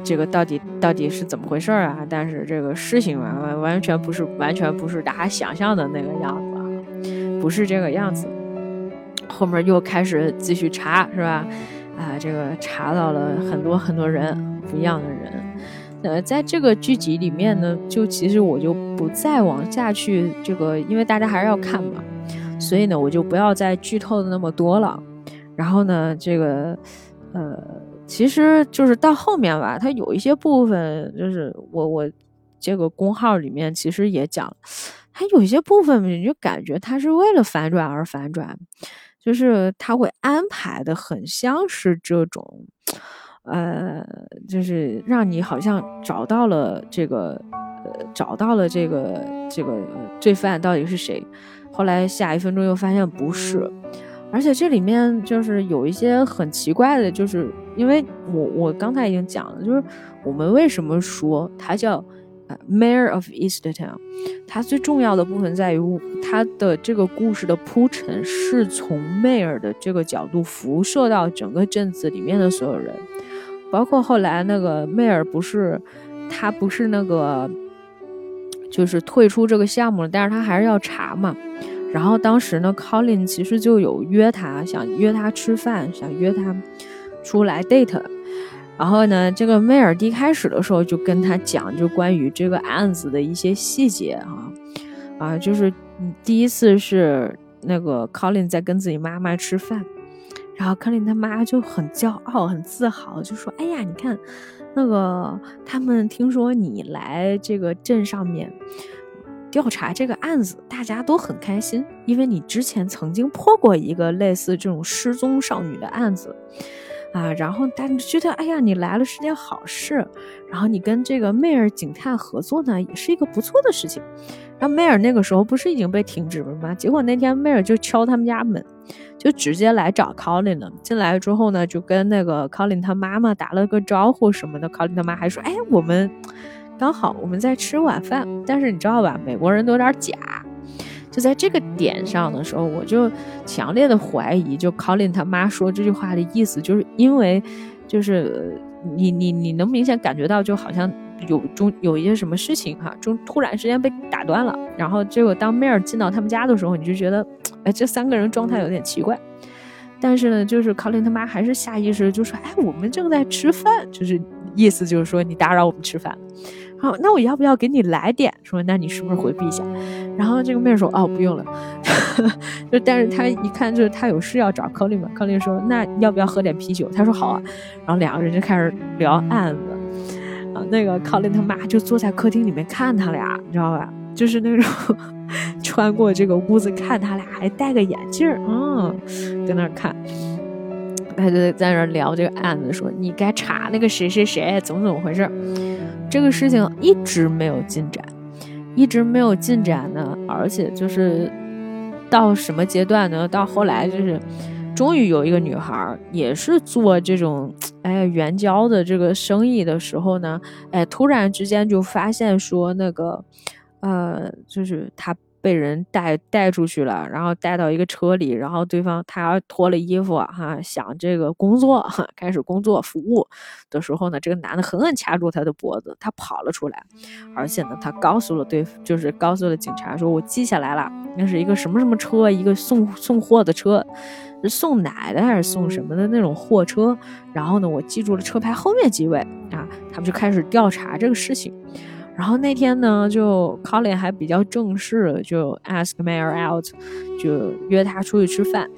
这个到底到底是怎么回事啊？但是这个事情完完完全不是完全不是大家想象的那个样子啊，不是这个样子。后面又开始继续查，是吧？啊，这个查到了很多很多人不一样的人。呃，在这个剧集里面呢，就其实我就不再往下去这个，因为大家还是要看嘛，所以呢，我就不要再剧透的那么多了。然后呢，这个呃，其实就是到后面吧，它有一些部分，就是我我这个公号里面其实也讲，它有一些部分你就感觉它是为了反转而反转，就是它会安排的很像是这种。呃，就是让你好像找到了这个，呃，找到了这个这个罪犯到底是谁，后来下一分钟又发现不是，而且这里面就是有一些很奇怪的，就是因为我我刚才已经讲了，就是我们为什么说它叫 Mare of Easttown， 它最重要的部分在于它的这个故事的铺陈是从 Mare 的这个角度辐射到整个镇子里面的所有人，包括后来那个 Mare 不是他不是那个就是退出这个项目了，但是他还是要查嘛。然后当时呢 Colin 其实就有约他，想约他吃饭，想约他出来 date。然后呢这个梅尔第一开始的时候就跟他讲就关于这个案子的一些细节啊啊，就是第一次是那个 Colin 在跟自己妈妈吃饭，然后 Colin 他妈就很骄傲很自豪，就说哎呀你看那个他们听说你来这个镇上面调查这个案子，大家都很开心，因为你之前曾经破过一个类似这种失踪少女的案子啊，然后大家觉得哎呀你来了是件好事，然后你跟这个梅尔警探合作呢也是一个不错的事情。然后梅尔那个时候不是已经被停职了吗？结果那天梅尔就敲他们家门，就直接来找 Colin 了。进来之后呢就跟那个 Colin 他妈妈打了个招呼什么的， Colin 他妈还说哎我们刚好我们在吃晚饭，但是你知道吧美国人都有点假。就在这个点上的时候我就强烈的怀疑就 Colin 他妈说这句话的意思，就是因为就是你你你能明显感觉到就好像有中有一些什么事情哈、啊，就突然之间被打断了，然后结果当 Mare 进到他们家的时候你就觉得哎，这三个人状态有点奇怪，但是呢就是 Colin 他妈还是下意识就说哎我们正在吃饭，就是意思就是说你打扰我们吃饭，然后那我要不要给你来点，说那你是不是回避一下，然后这个妹说哦不用了就但是他一看就是他有事要找 Colin 嘛， Colin 说那要不要喝点啤酒，他说好啊，然后两个人就开始聊案子啊，那个 Colin 他妈就坐在客厅里面看他俩你知道吧，就是那种穿过这个屋子看他俩，还戴个眼镜嗯，在那看，他就在那聊这个案子，说你该查那个谁谁谁怎么怎么回事，这个事情一直没有进展一直没有进展呢，而且就是到什么阶段呢，到后来就是终于有一个女孩也是做这种哎援交的这个生意的时候呢，哎突然之间就发现说那个呃就是她被人带带出去了，然后带到一个车里，然后对方他脱了衣服哈、啊，想这个工作哈，开始工作服务的时候呢，这个男的狠狠掐住他的脖子，他跑了出来，而且呢，他告诉了对，就是告诉了警察说，我记下来了，那是一个什么什么车，一个送送货的车，是送奶的还是送什么的那种货车，然后呢，我记住了车牌后面几位啊，他们就开始调查这个事情。然后那天呢就 Colin 还比较正式就 ask Mare out 就约他出去吃饭，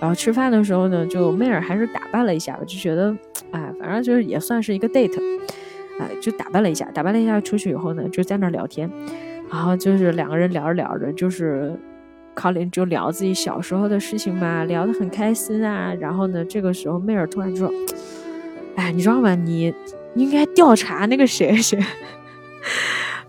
然后吃饭的时候呢就 Mare 还是打扮了一下，就觉得哎，反正就是也算是一个 date 哎，就打扮了一下打扮了一下出去以后呢就在那聊天，然后就是两个人聊着聊着就是 Colin 就聊自己小时候的事情嘛，聊得很开心啊，然后呢这个时候 Mare 突然说哎，你知道吗你应该调查那个谁谁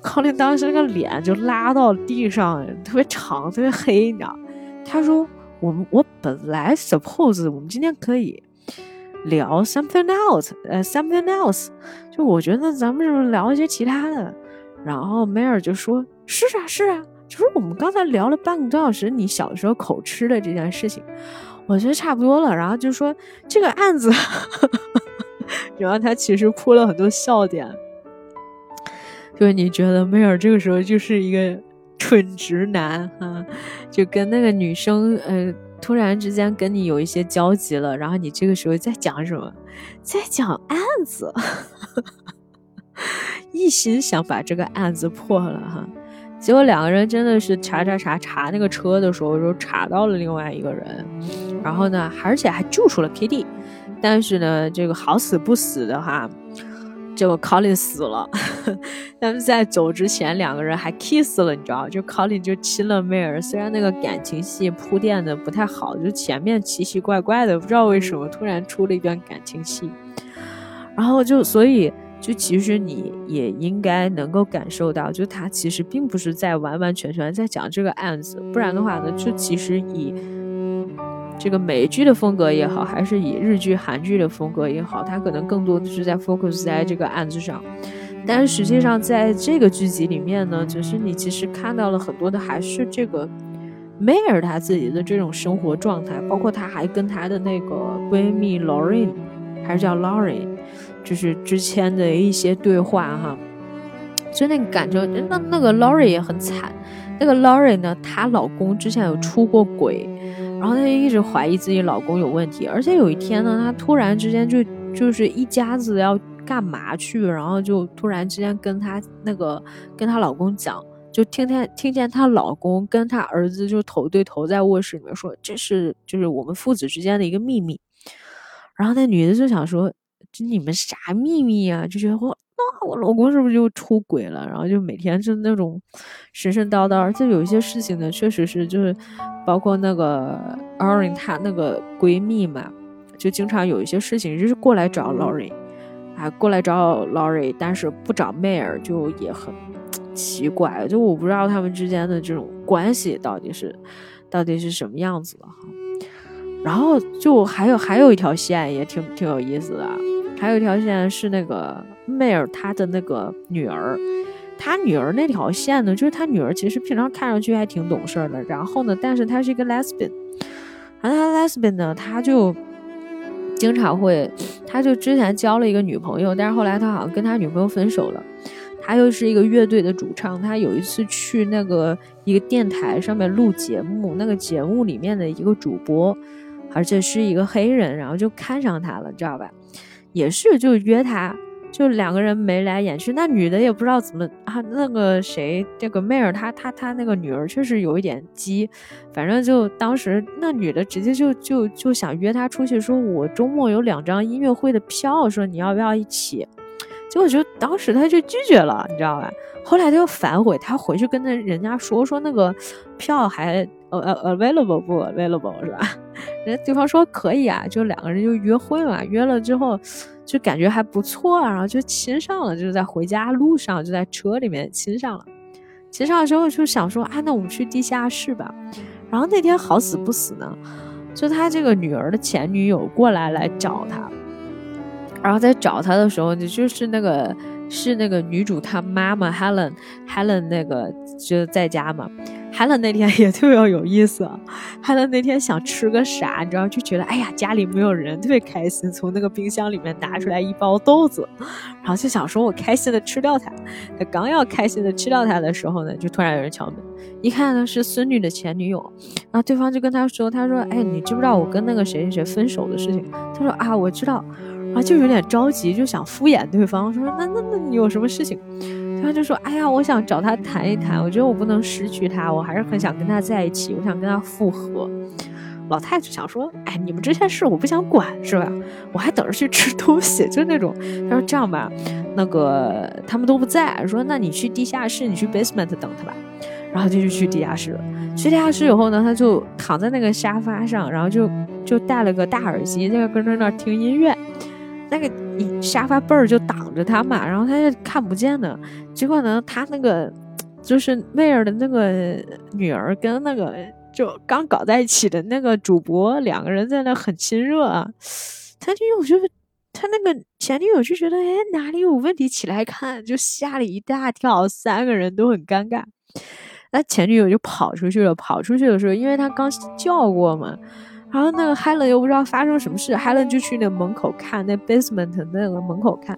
Colin 当时那个脸就拉到地上，特别长特别黑你知道，他说我们我本来 suppose 我们今天可以聊 something else、uh, something else 就我觉得咱们是不是聊一些其他的，然后梅尔就说是啊是啊就是我们刚才聊了半个多小时你小时候口吃的这件事情，我觉得差不多了，然后就说这个案子然后他其实铺了很多笑点，就是你觉得梅尔这个时候就是一个蠢直男啊，就跟那个女生呃突然之间跟你有一些交集了，然后你这个时候在讲什么，在讲案子一心想把这个案子破了哈、啊。结果两个人真的是查查查查那个车的时候就查到了另外一个人，然后呢而且还救出了 Kitty， 但是呢这个好死不死的哈结果 Colin 死了他们在走之前两个人还 kiss 了你知道，就 Colin 就亲了 Mare， 虽然那个感情戏铺垫的不太好，就前面奇奇怪怪的不知道为什么突然出了一段感情戏，然后就所以就其实你也应该能够感受到就他其实并不是在完完全全在讲这个案子，不然的话呢就其实以这个美剧的风格也好，还是以日剧韩剧的风格也好，它可能更多的是在 focus 在这个案子上。但是实际上在这个剧集里面呢，就是你其实看到了很多的还是这个梅尔她自己的这种生活状态，包括她还跟她的那个闺蜜 Lori 还是叫 Lori 就是之前的一些对话哈，所以那个感觉 那, 那个 Lori 也很惨。那个 Lori 呢，她老公之前有出过轨，然后她就一直怀疑自己老公有问题，而且有一天呢，她突然之间就就是一家子要干嘛去，然后就突然之间跟她那个跟她老公讲，就听见听见她老公跟她儿子就头对头在卧室里面说，这是就是我们父子之间的一个秘密。然后那女的就想说，这你们啥秘密啊？就觉得我那我老公是不是就出轨了？然后就每天是那种神神叨叨，而且有一些事情呢，确实是就是包括那个 Erin 她那个闺蜜嘛，就经常有一些事情就是过来找 Lori 啊，过来找 Lori， 但是不找 Mare 就也很奇怪，就我不知道他们之间的这种关系到底是到底是什么样子的哈。然后就还有还有一条线也挺挺有意思的，还有一条线是那个梅尔她的那个女儿，她女儿那条线呢，就是她女儿其实平常看上去还挺懂事的，然后呢，但是她是一个 lesbian， 然后她 lesbian 呢，她就经常会，她就之前交了一个女朋友，但是后来她好像跟她女朋友分手了。她又是一个乐队的主唱，她有一次去那个一个电台上面录节目，那个节目里面的一个主播，而且是一个黑人，然后就看上她了，知道吧？也是就约她，就两个人眉来眼去，那女的也不知道怎么啊，那个谁，这个妹儿她她她那个女儿确实有一点鸡，反正就当时那女的直接就就就想约她出去，说我周末有两张音乐会的票，说你要不要一起？结果就当时他就拒绝了，你知道吧？后来他又反悔，他回去跟人家说说那个票还呃呃 available 不 available 是吧？人家对方说可以啊，就两个人就约会嘛，约了之后就感觉还不错，然后就亲上了，就是在回家路上就在车里面亲上了，亲上了之后就想说啊，那我们去地下室吧。然后那天好死不死呢，就他这个女儿的前女友过来来找他。然后在找他的时候，就是那个是那个女主她妈妈 Helen Helen 那个就在家嘛。Helen 那天也特别有意思啊 ，Helen 那天想吃个啥，你知道，就觉得哎呀家里没有人，特别开心，从那个冰箱里面拿出来一包豆子，然后就想说我开心的吃掉它。他刚要开心的吃掉它的时候呢，就突然有人敲门，一看呢是孙女的前女友，然后对方就跟他说，他说哎你知不知道我跟那个谁谁分手的事情？他说啊我知道。然后就有点着急，就想敷衍对方，说那那那你有什么事情？他就说哎呀我想找他谈一谈，我觉得我不能失去他，我还是很想跟他在一起，我想跟他复合。老太太就想说哎你们这些事我不想管是吧，我还等着去吃东西，就那种。他说这样吧，那个他们都不在，说那你去地下室，你去 basement 等他吧。然后就去地下室，去地下室以后呢，他就躺在那个沙发上，然后就就戴了个大耳机，在跟着那听音乐。那个沙发背儿就挡着他嘛，然后他就看不见的。结果呢，他那个就是妹儿的那个女儿跟那个就刚搞在一起的那个主播两个人在那很亲热啊。他就我觉得他那个前女友就觉得哎哪里有问题，起来看，就吓了一大跳，三个人都很尴尬。那前女友就跑出去了，跑出去的时候，因为他刚叫过嘛。然后那个 Helen 又不知道发生什么事， Helen 就去那门口看，那 basement 那个门口看，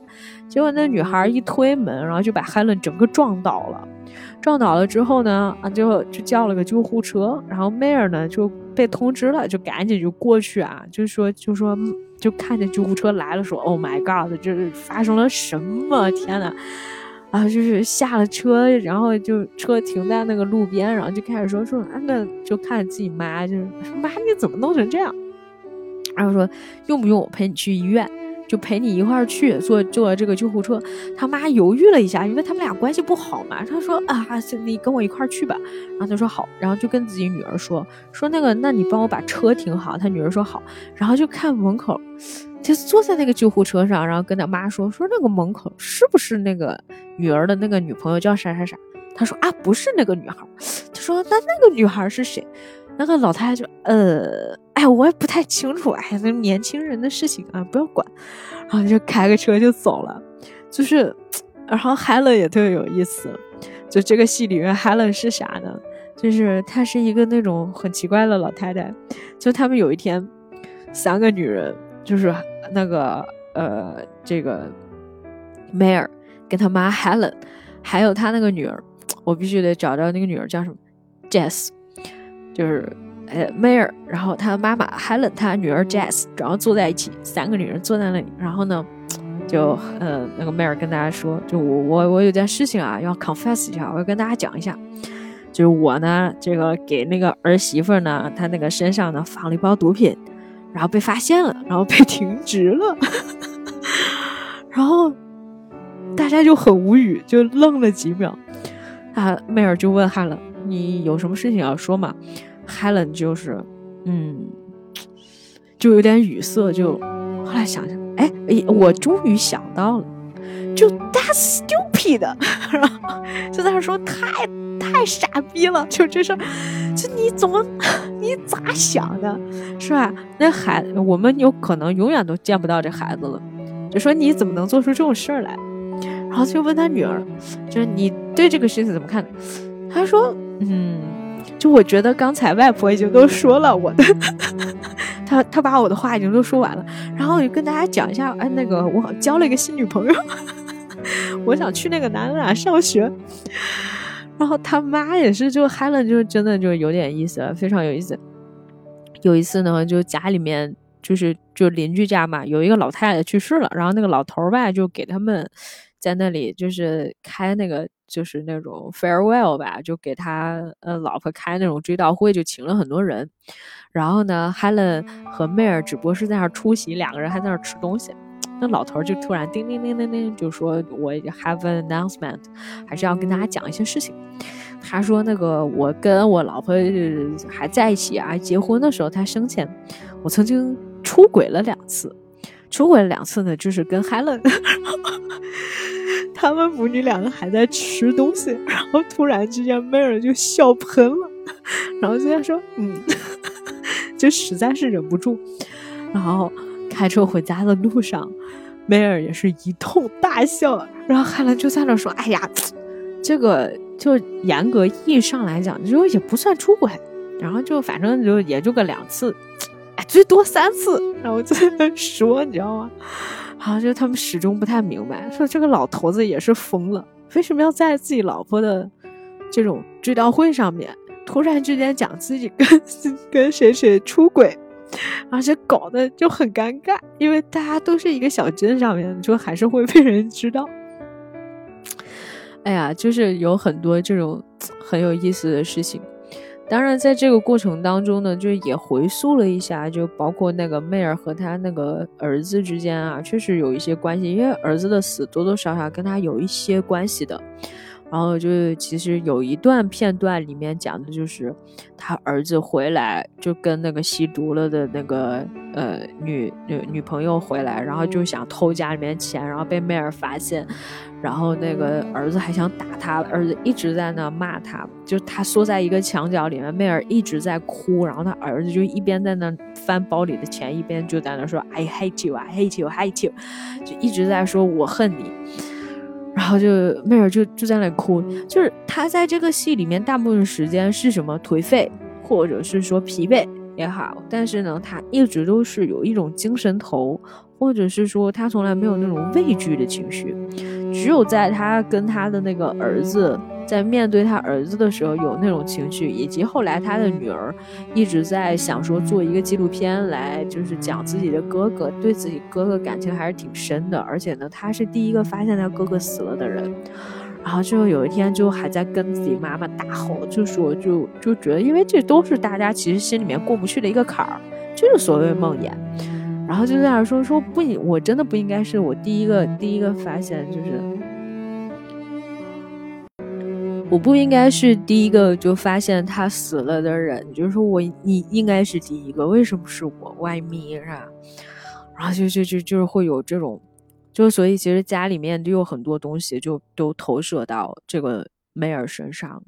结果那女孩一推门，然后就把 Helen 整个撞倒了。撞倒了之后呢，啊就就叫了个救护车，然后 Mayor 呢就被通知了，就赶紧就过去啊，就说就说就看见救护车来了，说 Oh my God， 这是发生了什么？天哪！啊，就是下了车，然后就车停在那个路边，然后就开始说说，啊，那就看自己妈，就是妈你怎么弄成这样？然后说用不用我陪你去医院，就陪你一块儿去坐坐这个救护车。他妈犹豫了一下，因为他们俩关系不好嘛，他说啊，你跟我一块儿去吧。然后他说好，然后就跟自己女儿说说那个，那你帮我把车停好。他女儿说好，然后就看门口。就坐在那个救护车上，然后跟他妈说说那个门口是不是那个女儿的那个女朋友叫啥啥啥？他说啊不是那个女孩。他说那那个女孩是谁？那个老太太就呃哎我也不太清楚，哎那年轻人的事情啊不要管，然后就开个车就走了。就是然后 Helen 也特别有意思，就这个戏里面 Helen 是啥呢，就是她是一个那种很奇怪的老太太，就他们有一天三个女人就是那个呃这个 Mare 跟她妈 Helen 还有她那个女儿，我必须得找到那个女儿叫什么 Jess， 就是呃 Mare 然后她妈妈 Helen 她女儿 Jess 然后坐在一起，三个女人坐在那里，然后呢就呃那个 Mare 跟大家说，就我我我有件事情啊要 confess 一下，我要跟大家讲一下，就是我呢这个给那个儿媳妇呢她那个身上呢放了一包毒品，然后被发现了，然后被停职了然后大家就很无语，就愣了几秒啊。梅尔就问哈伦你有什么事情要说吗，哈伦就是嗯就有点语塞，就后来想想哎我终于想到了，就 that's stupid 然后就在那说太太傻逼了，就这事就你怎么你咋想的是吧，那孩子我们有可能永远都见不到这孩子了，就说你怎么能做出这种事儿来，然后就问他女儿就是你对这个事情怎么看，他说嗯就我觉得刚才外婆已经都说了我的他他把我的话已经都说完了，然后就跟大家讲一下哎那个我交了一个新女朋友我想去那个哪哪上学，然后他妈也是就 Helen 就真的就有点意思了，非常有意思。有一次呢就家里面就是就邻居家嘛有一个老太太去世了，然后那个老头吧就给他们在那里就是开那个就是那种 farewell 吧，就给他呃老婆开那种追悼会，就请了很多人，然后呢 Helen 和 Mare 只不过是在那儿出席，两个人还在那儿吃东西，那老头就突然叮叮叮叮叮就说我 have an announcement 还是要跟大家讲一些事情，他说那个我跟我老婆还在一起啊，结婚的时候他生前我曾经出轨了两次，出轨了两次呢就是跟 Helen 他们母女两个还在吃东西，然后突然之间 Mare 就笑喷了，然后就在说嗯就实在是忍不住，然后开车回家的路上 Mare 也是一通大笑，然后 Helen 就在那说哎呀这个就严格意义上来讲就也不算出轨，然后就反正就也就个两次哎，最多三次，然后就说你知道吗，然后就他们始终不太明白说这个老头子也是疯了，为什么要在自己老婆的这种追悼会上面突然之间讲自己跟跟谁谁出轨，而且搞得就很尴尬，因为大家都是一个小镇上面就还是会被人知道。哎呀就是有很多这种很有意思的事情，当然在这个过程当中呢就也回溯了一下，就包括那个妹儿和他那个儿子之间啊确实有一些关系，因为儿子的死多多少少跟他有一些关系的，然后就其实有一段片段里面讲的就是他儿子回来就跟那个吸毒了的那个呃女女女朋友回来，然后就想偷家里面钱，然后被梅尔发现，然后那个儿子还想打他，儿子一直在那骂他，就他缩在一个墙角里面，梅尔一直在哭，然后他儿子就一边在那翻包里的钱，一边就在那说 I hate you, I hate you, I hate you 就一直在说我恨你，然后就妹儿就就在那哭，就是他在这个戏里面大部分时间是什么颓废或者是说疲惫也好，但是呢他一直都是有一种精神头，或者是说他从来没有那种畏惧的情绪，只有在他跟他的那个儿子在面对他儿子的时候有那种情绪，以及后来他的女儿一直在想说做一个纪录片来就是讲自己的哥哥，对自己哥哥感情还是挺深的，而且呢他是第一个发现他哥哥死了的人，然后最后有一天就还在跟自己妈妈大吼，就说就就觉得因为这都是大家其实心里面过不去的一个坎儿，就是所谓梦魇，然后就在那说说不，我真的不应该是我第一个第一个发现就是我不应该是第一个就发现他死了的人，就是说我你应该是第一个，为什么是我 ？Why me？ 是吧？然后就就就就是会有这种，就所以其实家里面就有很多东西就都投射到这个梅尔身上，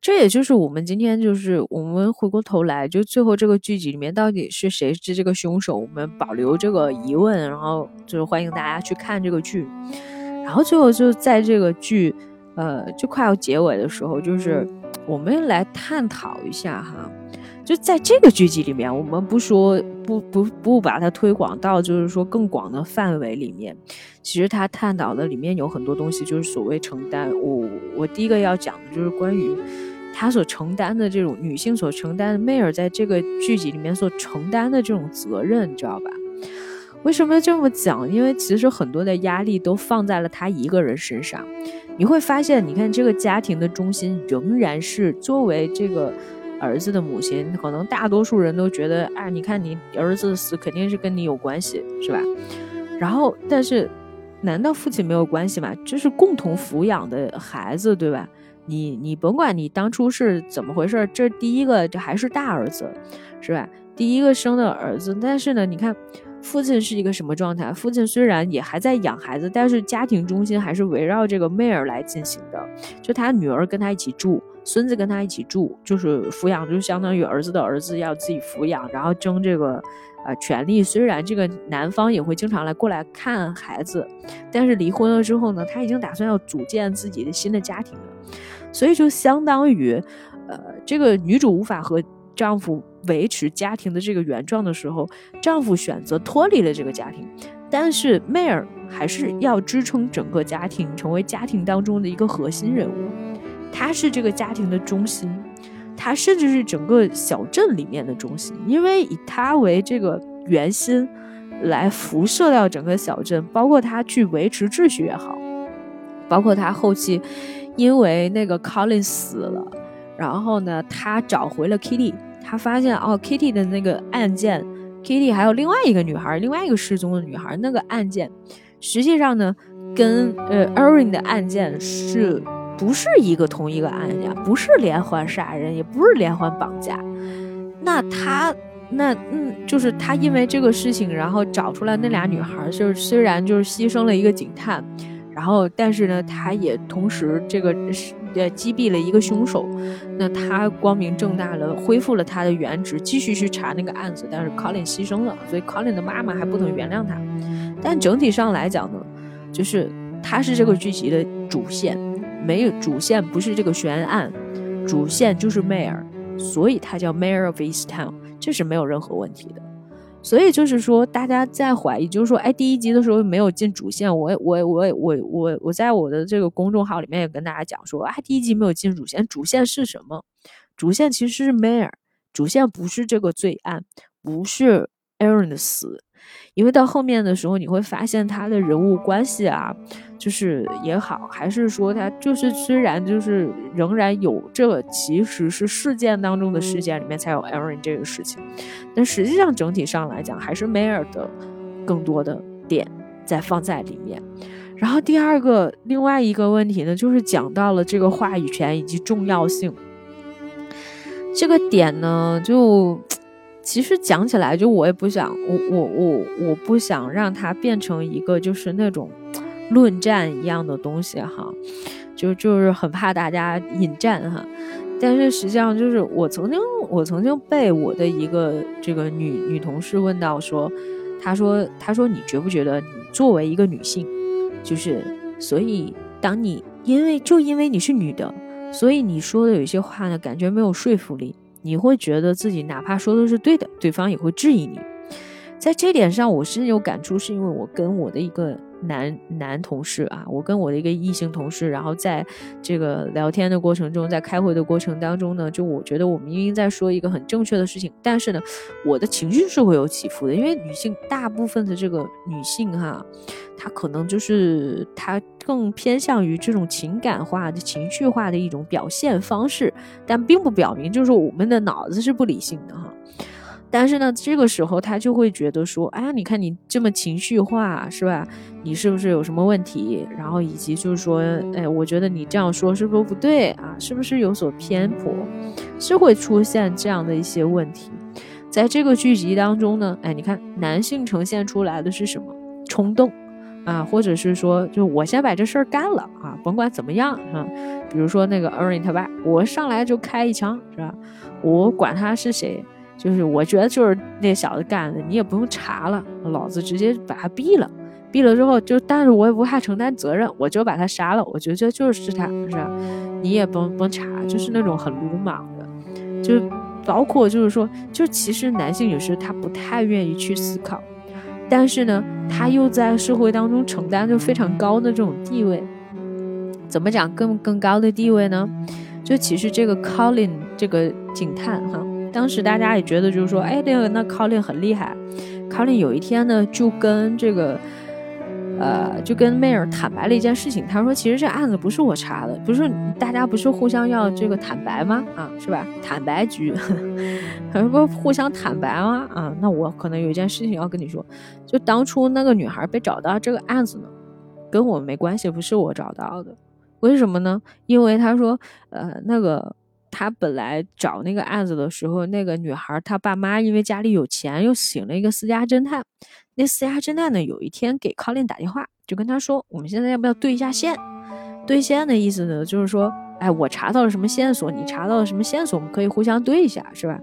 这也就是我们今天就是我们回过头来，就最后这个剧集里面到底是谁是这个凶手，我们保留这个疑问，然后就是欢迎大家去看这个剧。然后最后就在这个剧呃就快要结尾的时候，就是我们来探讨一下哈，就在这个剧集里面，我们不说不不不把它推广到就是说更广的范围里面，其实它探讨的里面有很多东西，就是所谓承担。我我第一个要讲的就是关于她所承担的这种女性所承担的Mare在这个剧集里面所承担的这种责任，你知道吧？为什么这么讲？因为其实很多的压力都放在了她一个人身上。你会发现，你看这个家庭的中心仍然是作为这个儿子的母亲，可能大多数人都觉得啊，你看你儿子的死肯定是跟你有关系，是吧？然后但是难道父亲没有关系吗？这是共同抚养的孩子，对吧？你你甭管你当初是怎么回事，这第一个这还是大儿子，是吧？第一个生的儿子。但是呢，你看父亲是一个什么状态？父亲虽然也还在养孩子，但是家庭中心还是围绕这个Mare来进行的，就他女儿跟他一起住，孙子跟他一起住，就是抚养，就相当于儿子的儿子要自己抚养，然后争这个呃权利。虽然这个男方也会经常来过来看孩子，但是离婚了之后呢，他已经打算要组建自己的新的家庭了。所以就相当于呃这个女主无法和丈夫维持家庭的这个原状的时候，丈夫选择脱离了这个家庭，但是Mare还是要支撑整个家庭，成为家庭当中的一个核心人物。她是这个家庭的中心，她甚至是整个小镇里面的中心，因为以她为这个圆心来辐射到整个小镇，包括她去维持秩序也好，包括她后期因为那个 Colin 死了，然后呢她找回了 Kitty，他发现哦 Kitty 的那个案件， Kitty 还有另外一个女孩，另外一个失踪的女孩，那个案件实际上呢跟呃 Erin 的案件是不是一个同一个案件，不是连环杀人，也不是连环绑架。那他那嗯就是他因为这个事情，然后找出来那俩女孩，就是虽然就是牺牲了一个警探，然后但是呢他也同时这个也击毙了一个凶手。那他光明正大了恢复了他的原职，继续去查那个案子，但是 Colin 牺牲了，所以 Colin 的妈妈还不能原谅他。但整体上来讲呢，就是他是这个剧集的主线，没有主线不是这个悬案，主线就是 Mare， 所以他叫 Mare of Easttown， 这是没有任何问题的。所以就是说大家在怀疑，就是说哎，第一集的时候没有进主线，我我我我我我在我的这个公众号里面也跟大家讲说啊，第一集没有进主线，主线是什么？主线其实是 Mare， 主线不是这个罪案，不是 Erin 的死。因为到后面的时候你会发现他的人物关系啊，就是也好，还是说他就是虽然就是仍然有这个，其实是事件当中的事件里面才有 Erin 这个事情，但实际上整体上来讲还是 Mare 的更多的点在放在里面。然后第二个另外一个问题呢，就是讲到了这个话语权以及重要性这个点呢，就其实讲起来，就我也不想，我我我我不想让它变成一个就是那种论战一样的东西哈，就就是很怕大家引战哈。但是实际上就是我曾经我曾经被我的一个这个女女同事问到说，她说她说你觉不觉得你作为一个女性，就是所以当你因为就因为你是女的，所以你说的有些话呢感觉没有说服力。你会觉得自己哪怕说的是对的，对方也会质疑你。在这点上我是有感触，是因为我跟我的一个男男同事啊，我跟我的一个异性同事，然后在这个聊天的过程中，在开会的过程当中呢，就我觉得我们明明在说一个很正确的事情，但是呢我的情绪是会有起伏的。因为女性大部分的这个女性哈，她可能就是她更偏向于这种情感化的情绪化的一种表现方式，但并不表明就是我们的脑子是不理性的哈。但是呢这个时候他就会觉得说，哎呀你看你这么情绪化，是吧？你是不是有什么问题？然后以及就是说，哎，我觉得你这样说是不是不对啊？是不是有所偏颇？是会出现这样的一些问题。在这个剧集当中呢，哎，你看男性呈现出来的是什么？冲动啊，或者是说就我先把这事儿干了啊，甭管怎么样啊。比如说那个 Erin 他爸，我上来就开一枪是吧，我管他是谁，就是我觉得就是那小子干的，你也不用查了，老子直接把他毙了，毙了之后就，但是我也不怕承担责任，我就把他杀了，我觉得就是他是吧，你也甭甭查，就是那种很鲁莽的。就包括就是说，就其实男性有时他不太愿意去思考，但是呢他又在社会当中承担着非常高的这种地位。怎么讲更更高的地位呢？就其实这个 Colin 这个警探哈，当时大家也觉得就是说，哎，那个那 Colin 很厉害。Colin 有一天呢就跟这个呃就跟 Mare 坦白了一件事情，他说其实这案子不是我查的，不是大家不是互相要这个坦白吗？啊，是吧？坦白局还是不互相坦白吗？啊，那我可能有一件事情要跟你说，就当初那个女孩被找到这个案子呢，跟我没关系，不是我找到的。为什么呢？因为他说呃那个他本来找那个案子的时候，那个女孩她爸妈因为家里有钱，又请了一个私家侦探。那私家侦探呢，有一天给 Colin 打电话，就跟他说，我们现在要不要对一下线？对线的意思呢，就是说，哎，我查到了什么线索，你查到了什么线索，我们可以互相对一下，是吧？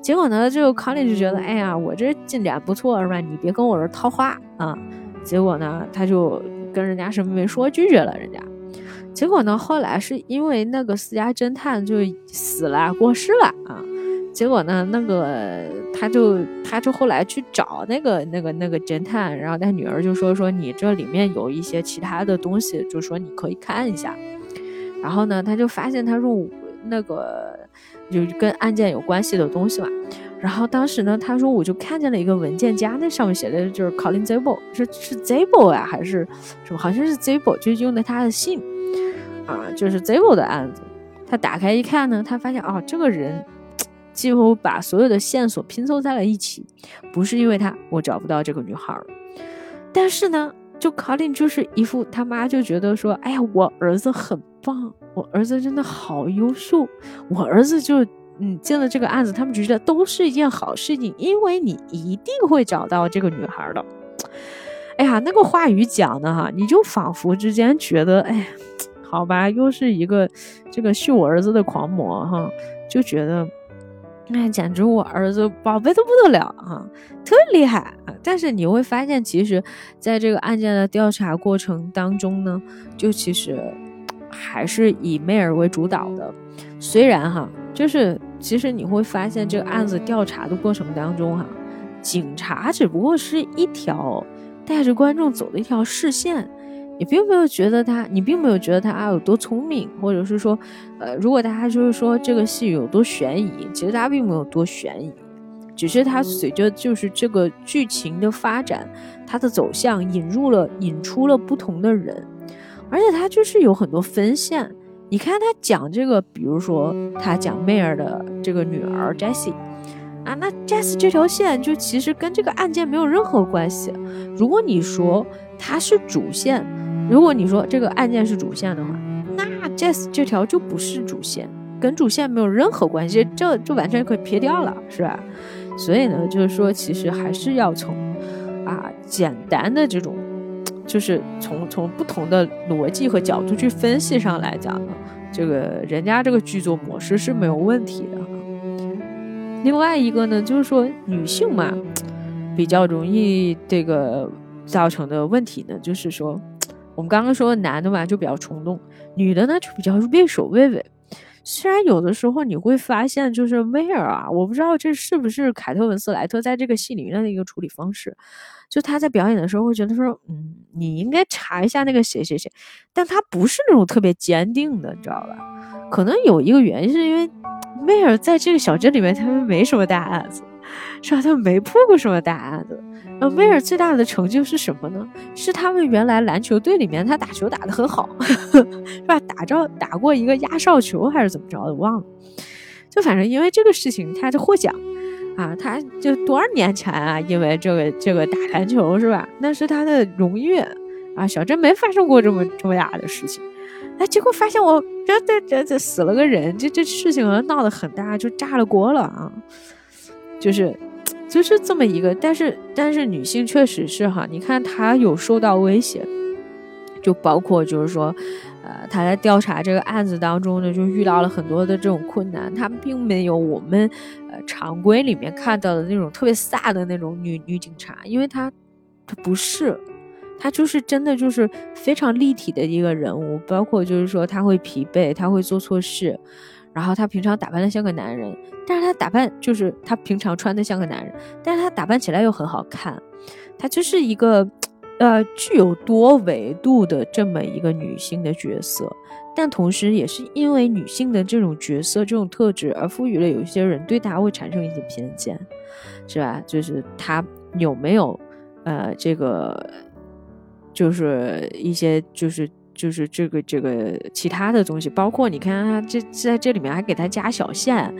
结果呢，就 Colin 就觉得，哎呀，我这进展不错，是吧？你别跟我这套话啊。结果呢，他就跟人家什么没说，拒绝了人家。结果呢，后来是因为那个私家侦探就死了，过世了啊。结果呢，那个他就他就后来去找那个那个那个侦探，然后他女儿就说说你这里面有一些其他的东西，就说你可以看一下。然后呢，他就发现他说那个就跟案件有关系的东西嘛。然后当时呢，他说我就看见了一个文件夹，那上面写的就是 Colin Zabel， 是是 Zabel 啊还是什么？好像是 Zabel， 就用的他的姓。啊，就是 Zabel 的案子，他打开一看呢，他发现哦，这个人几乎把所有的线索拼凑在了一起，不是因为他，我找不到这个女孩了。但是呢，就 Colin 就是一副他妈就觉得说，哎呀，我儿子很棒，我儿子真的好优秀，我儿子就嗯进了这个案子，他们觉得都是一件好事情，因为你一定会找到这个女孩的。哎呀，那个话语讲的哈，你就仿佛之间觉得，哎。好吧，又是一个这个秀我儿子的狂魔哈，就觉得哎，简直我儿子宝贝都不得了啊，特厉害。但是你会发现，其实在这个案件的调查过程当中呢，就其实还是以梅尔为主导的。虽然哈，就是其实你会发现这个案子调查的过程当中哈，警察只不过是一条带着观众走的一条视线。你并没有觉得他，你并没有觉得他有多聪明，或者是说，呃，如果大家就是说这个戏有多悬疑，其实他并没有多悬疑，只是他随着就是这个剧情的发展，它的走向引入了引出了不同的人，而且他就是有很多分线。你看他讲这个，比如说他讲梅尔的这个女儿 Jessie。啊，那 Jess 这条线就其实跟这个案件没有任何关系。如果你说它是主线，如果你说这个案件是主线的话，那 Jess 这条就不是主线，跟主线没有任何关系，这就完全可以撇掉了，是吧？所以呢，就是说其实还是要从啊简单的这种，就是从从不同的逻辑和角度去分析上来讲呢，这个人家这个剧作模式是没有问题的。另外一个呢，就是说女性嘛，比较容易这个造成的问题呢，就是说我们刚刚说男的嘛就比较冲动，女的呢就比较畏首畏尾。虽然有的时候你会发现，就是梅尔啊，我不知道这是不是凯特文斯莱特在这个戏里面的一个处理方式，就他在表演的时候会觉得说，嗯，你应该查一下那个谁谁谁，但他不是那种特别坚定的，你知道吧？可能有一个原因是因为梅尔在这个小镇里面，他们没什么大案子，是吧？他们没破过什么大案子。然后梅尔最大的成就是什么呢？是他们原来篮球队里面，他打球打得很好，呵呵，是吧？打着打过一个压哨球还是怎么着的，忘了。就反正因为这个事情，他就获奖啊！他就多少年前啊，因为这个这个打篮球是吧？那是他的荣誉啊！小镇没发生过这么这么大的事情。哎，结果发现我这这这这死了个人，这这事情闹得很大，就炸了锅了啊！就是就是这么一个，但是但是女性确实是哈，你看她有受到威胁，就包括就是说呃，她在调查这个案子当中呢，就遇到了很多的这种困难，她并没有我们呃常规里面看到的那种特别飒的那种女女警察，因为她她不是，她就是真的就是非常立体的一个人物，包括就是说她会疲惫，她会做错事，然后他平常打扮的像个男人，但是他打扮就是他平常穿的像个男人，但是他打扮起来又很好看，他就是一个呃具有多维度的这么一个女性的角色，但同时也是因为女性的这种角色这种特质而赋予了有些人对他会产生一些偏见，是吧？就是他有没有呃这个就是一些就是就是这个这个其他的东西，包括你看他这在这里面还给他加小线，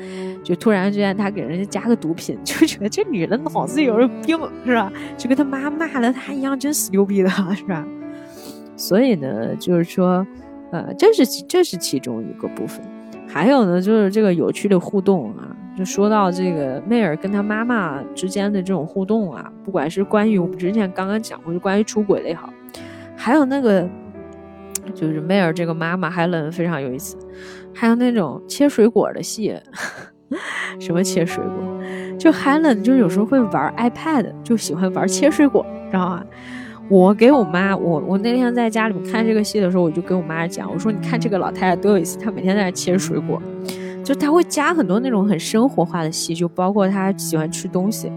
就突然之间他给人家加个毒品，就觉得这女的脑子有病是吧？就跟他妈骂了他一样，真是牛逼的是吧？所以呢，就是说，呃，这是这是其中一个部分。还有呢，就是这个有趣的互动啊，就说到这个妹儿跟他妈妈之间的这种互动啊，不管是关于我们之前刚刚讲过，就关于出轨的也好，还有那个。就是梅尔这个妈妈 Helen 非常有意思，还有那种切水果的戏，什么切水果，就 Helen 就有时候会玩 iPad， 就喜欢玩切水果，知道吗？我给我妈，我我那天在家里面看这个戏的时候，我就跟我妈讲，我说你看这个老太太多有意思，她每天在那切水果，就她会加很多那种很生活化的戏，就包括她喜欢吃东西，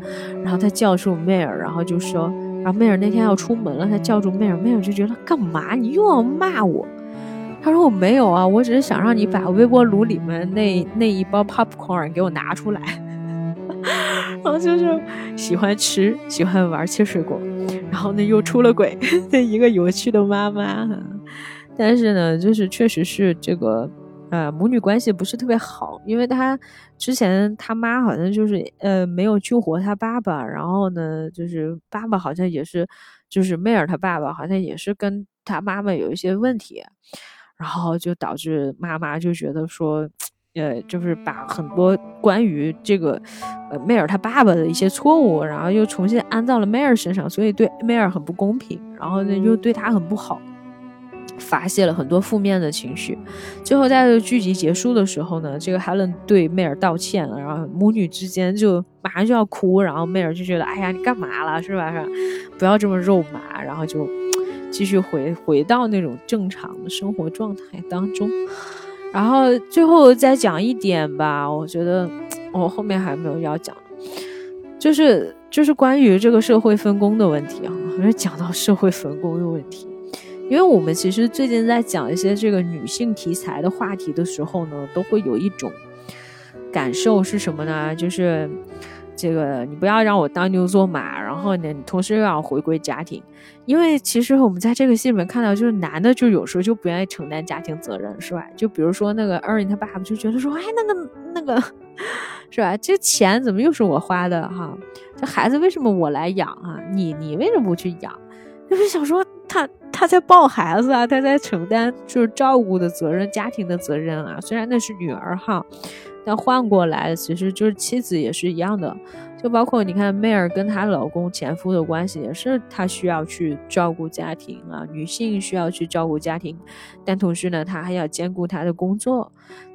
然后她叫住梅尔，然后就说。然后妹儿那天要出门了，她叫住妹儿，妹儿就觉得干嘛你又要骂我？她说我没有啊，我只是想让你把微波炉里面那那一包 popcorn 给我拿出来。然后就是喜欢吃，喜欢玩切水果，然后呢又出了轨，那一个有趣的妈妈。但是呢，就是确实是这个。呃，母女关系不是特别好，因为她之前她妈好像就是呃没有救活她爸爸，然后呢，就是爸爸好像也是，就是妹儿她爸爸好像也是跟她妈妈有一些问题，然后就导致妈妈就觉得说，呃，就是把很多关于这个呃妹儿她爸爸的一些错误，然后又重新安到了妹儿身上，所以对妹儿很不公平，然后呢又对她很不好。发泄了很多负面的情绪，最后在剧集结束的时候呢，这个 Helen 对梅尔道歉了，然后母女之间就马上就要哭，然后梅尔就觉得哎呀你干嘛了是吧，不要这么肉麻，然后就继续回回到那种正常的生活状态当中。然后最后再讲一点吧，我觉得我、哦、后面还没有要讲，就是就是关于这个社会分工的问题啊，我就讲到社会分工的问题。因为我们其实最近在讲一些这个女性题材的话题的时候呢，都会有一种感受是什么呢？就是这个你不要让我当牛做马，然后呢，你同时又要回归家庭。因为其实我们在这个戏里面看到，就是男的就有时候就不愿意承担家庭责任，是吧？就比如说那个 Erin 他爸爸就觉得说，哎，那个那个，是吧？这钱怎么又是我花的哈？这孩子为什么我来养啊？你你为什么不去养？就是想说他他在抱孩子啊，他在承担就是照顾的责任，家庭的责任啊，虽然那是女儿哈，但换过来其实就是妻子也是一样的，就包括你看梅尔跟她老公前夫的关系也是，她需要去照顾家庭啊，女性需要去照顾家庭，但同时呢她还要兼顾她的工作。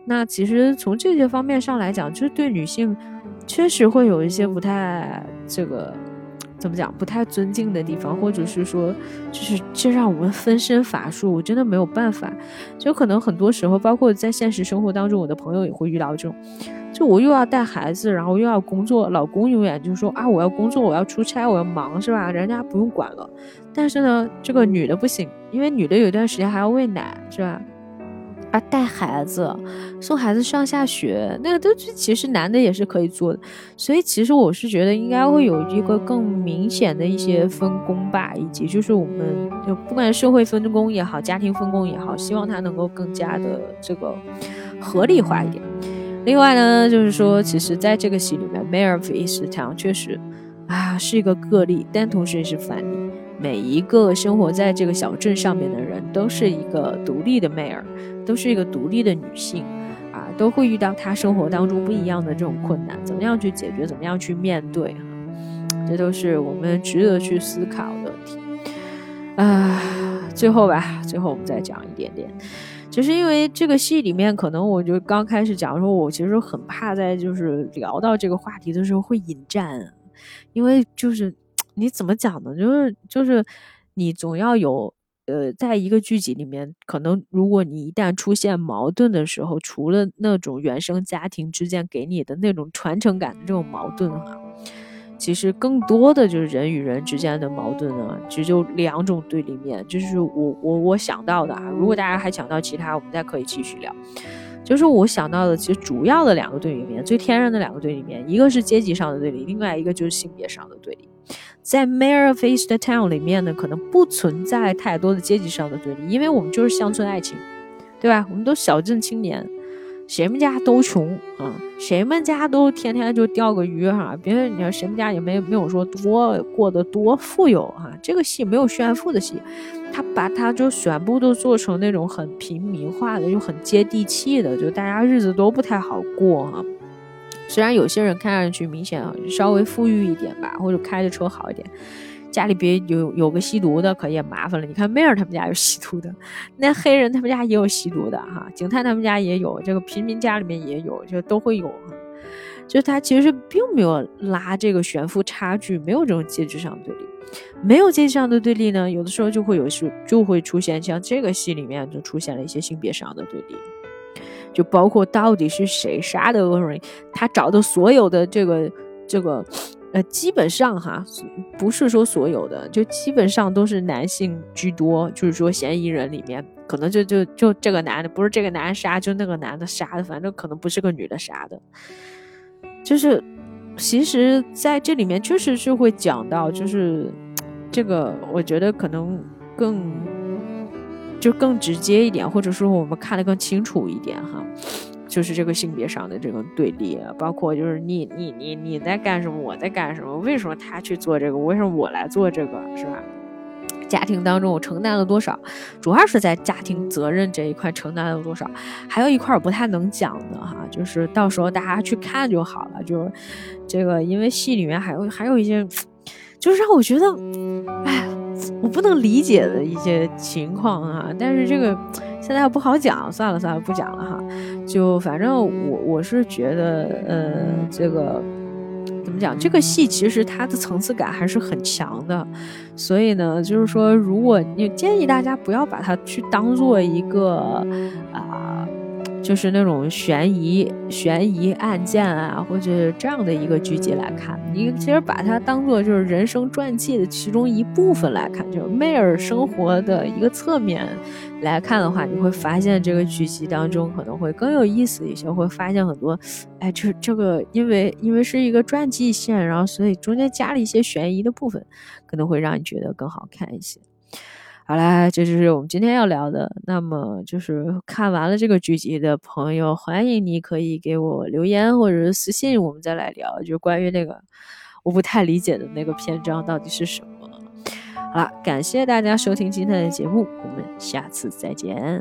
那其实从这些方面上来讲，就是对女性确实会有一些不太这个怎么讲不太尊敬的地方，或者是说就是这让我们分身乏术，我真的没有办法。就可能很多时候包括在现实生活当中，我的朋友也会遇到这种，就我又要带孩子，然后又要工作，老公永远就说啊我要工作，我要出差，我要忙，是吧？人家不用管了。但是呢这个女的不行，因为女的有一段时间还要喂奶，是吧？啊，带孩子，送孩子上下学，那个都其实男的也是可以做的，所以其实我是觉得应该会有一个更明显的一些分工吧，以及就是我们就不管社会分工也好，家庭分工也好，希望它能够更加的这个合理化一点。另外呢，就是说，其实在这个戏里面 ，Mare of Easttown 确实啊是一个个例，但同时也是反例。每一个生活在这个小镇上面的人都是一个独立的妹儿，都是一个独立的女性啊，都会遇到她生活当中不一样的这种困难，怎么样去解决，怎么样去面对、啊、这都是我们值得去思考的问题啊。最后吧，最后我们再讲一点点，就是因为这个戏里面，可能我就刚开始讲说，我其实很怕在就是聊到这个话题的时候会引战，因为就是你怎么讲呢？就是就是你总要有呃，在一个剧集里面，可能如果你一旦出现矛盾的时候，除了那种原生家庭之间给你的那种传承感的这种矛盾哈、啊，其实更多的就是人与人之间的矛盾呢，其实就两种对立面。就是我我我想到的啊，如果大家还想到其他，我们再可以继续聊。就是我想到的，其实主要的两个对立面，最天然的两个对立面，一个是阶级上的对立，另外一个就是性别上的对立。在 Mare of Easttown 里面呢，可能不存在太多的阶级上的对立，因为我们就是乡村爱情，对吧？我们都小镇青年，谁们家都穷啊、嗯，谁们家都天天就钓个鱼哈、啊，别人你看谁们家也没没有说多过得多富有哈、啊，这个戏没有炫富的戏，他把它就全部都做成那种很平民化的，就很接地气的，就大家日子都不太好过哈、啊。虽然有些人看上去明显啊，稍微富裕一点吧，或者开着车好一点。家里别有有个吸毒的可也麻烦了，你看梅尔他们家有吸毒的，那黑人他们家也有吸毒的哈，警探他们家也有，这个平民家里面也有，就都会有哈。就他其实并没有拉这个悬殊差距，没有这种阶级上对立，没有阶级上的对立呢，有的时候就会有时就会出现像这个戏里面就出现了一些性别上的对立。就包括到底是谁杀的俄瑞，他找的所有的这个这个呃，基本上哈，不是说所有的，就基本上都是男性居多，就是说嫌疑人里面可能就就就这个男的，不是这个男的杀，就那个男的杀的，反正可能不是个女的杀的。就是其实在这里面确实是会讲到，就是这个我觉得可能更就更直接一点，或者说我们看得更清楚一点哈。就是这个性别上的这种对立，包括就是你你你你在干什么，我在干什么，为什么他去做这个，为什么我来做这个，是吧？家庭当中我承担了多少，主要是在家庭责任这一块承担了多少。还有一块不太能讲的哈，就是到时候大家去看就好了。就是这个，因为戏里面还有还有一些，就是让我觉得，哎，我不能理解的一些情况啊。但是这个。现在不好讲，算了算了，不讲了哈。就反正我我是觉得，呃，这个怎么讲？这个戏其实它的层次感还是很强的，所以呢，就是说，如果你建议大家不要把它去当做一个啊、呃，就是那种悬疑悬疑案件啊，或者这样的一个剧集来看，你其实把它当做就是人生传记的其中一部分来看，就是梅尔生活的一个侧面。来看的话，你会发现这个剧集当中可能会更有意思一些，会发现很多，哎，这这个因为因为是一个传记线，然后所以中间加了一些悬疑的部分，可能会让你觉得更好看一些。好啦，这就是我们今天要聊的。那么就是看完了这个剧集的朋友，欢迎你可以给我留言或者是私信，我们再来聊，就关于那个我不太理解的那个篇章到底是什么。好了，感谢大家收听今天的节目，我们下次再见。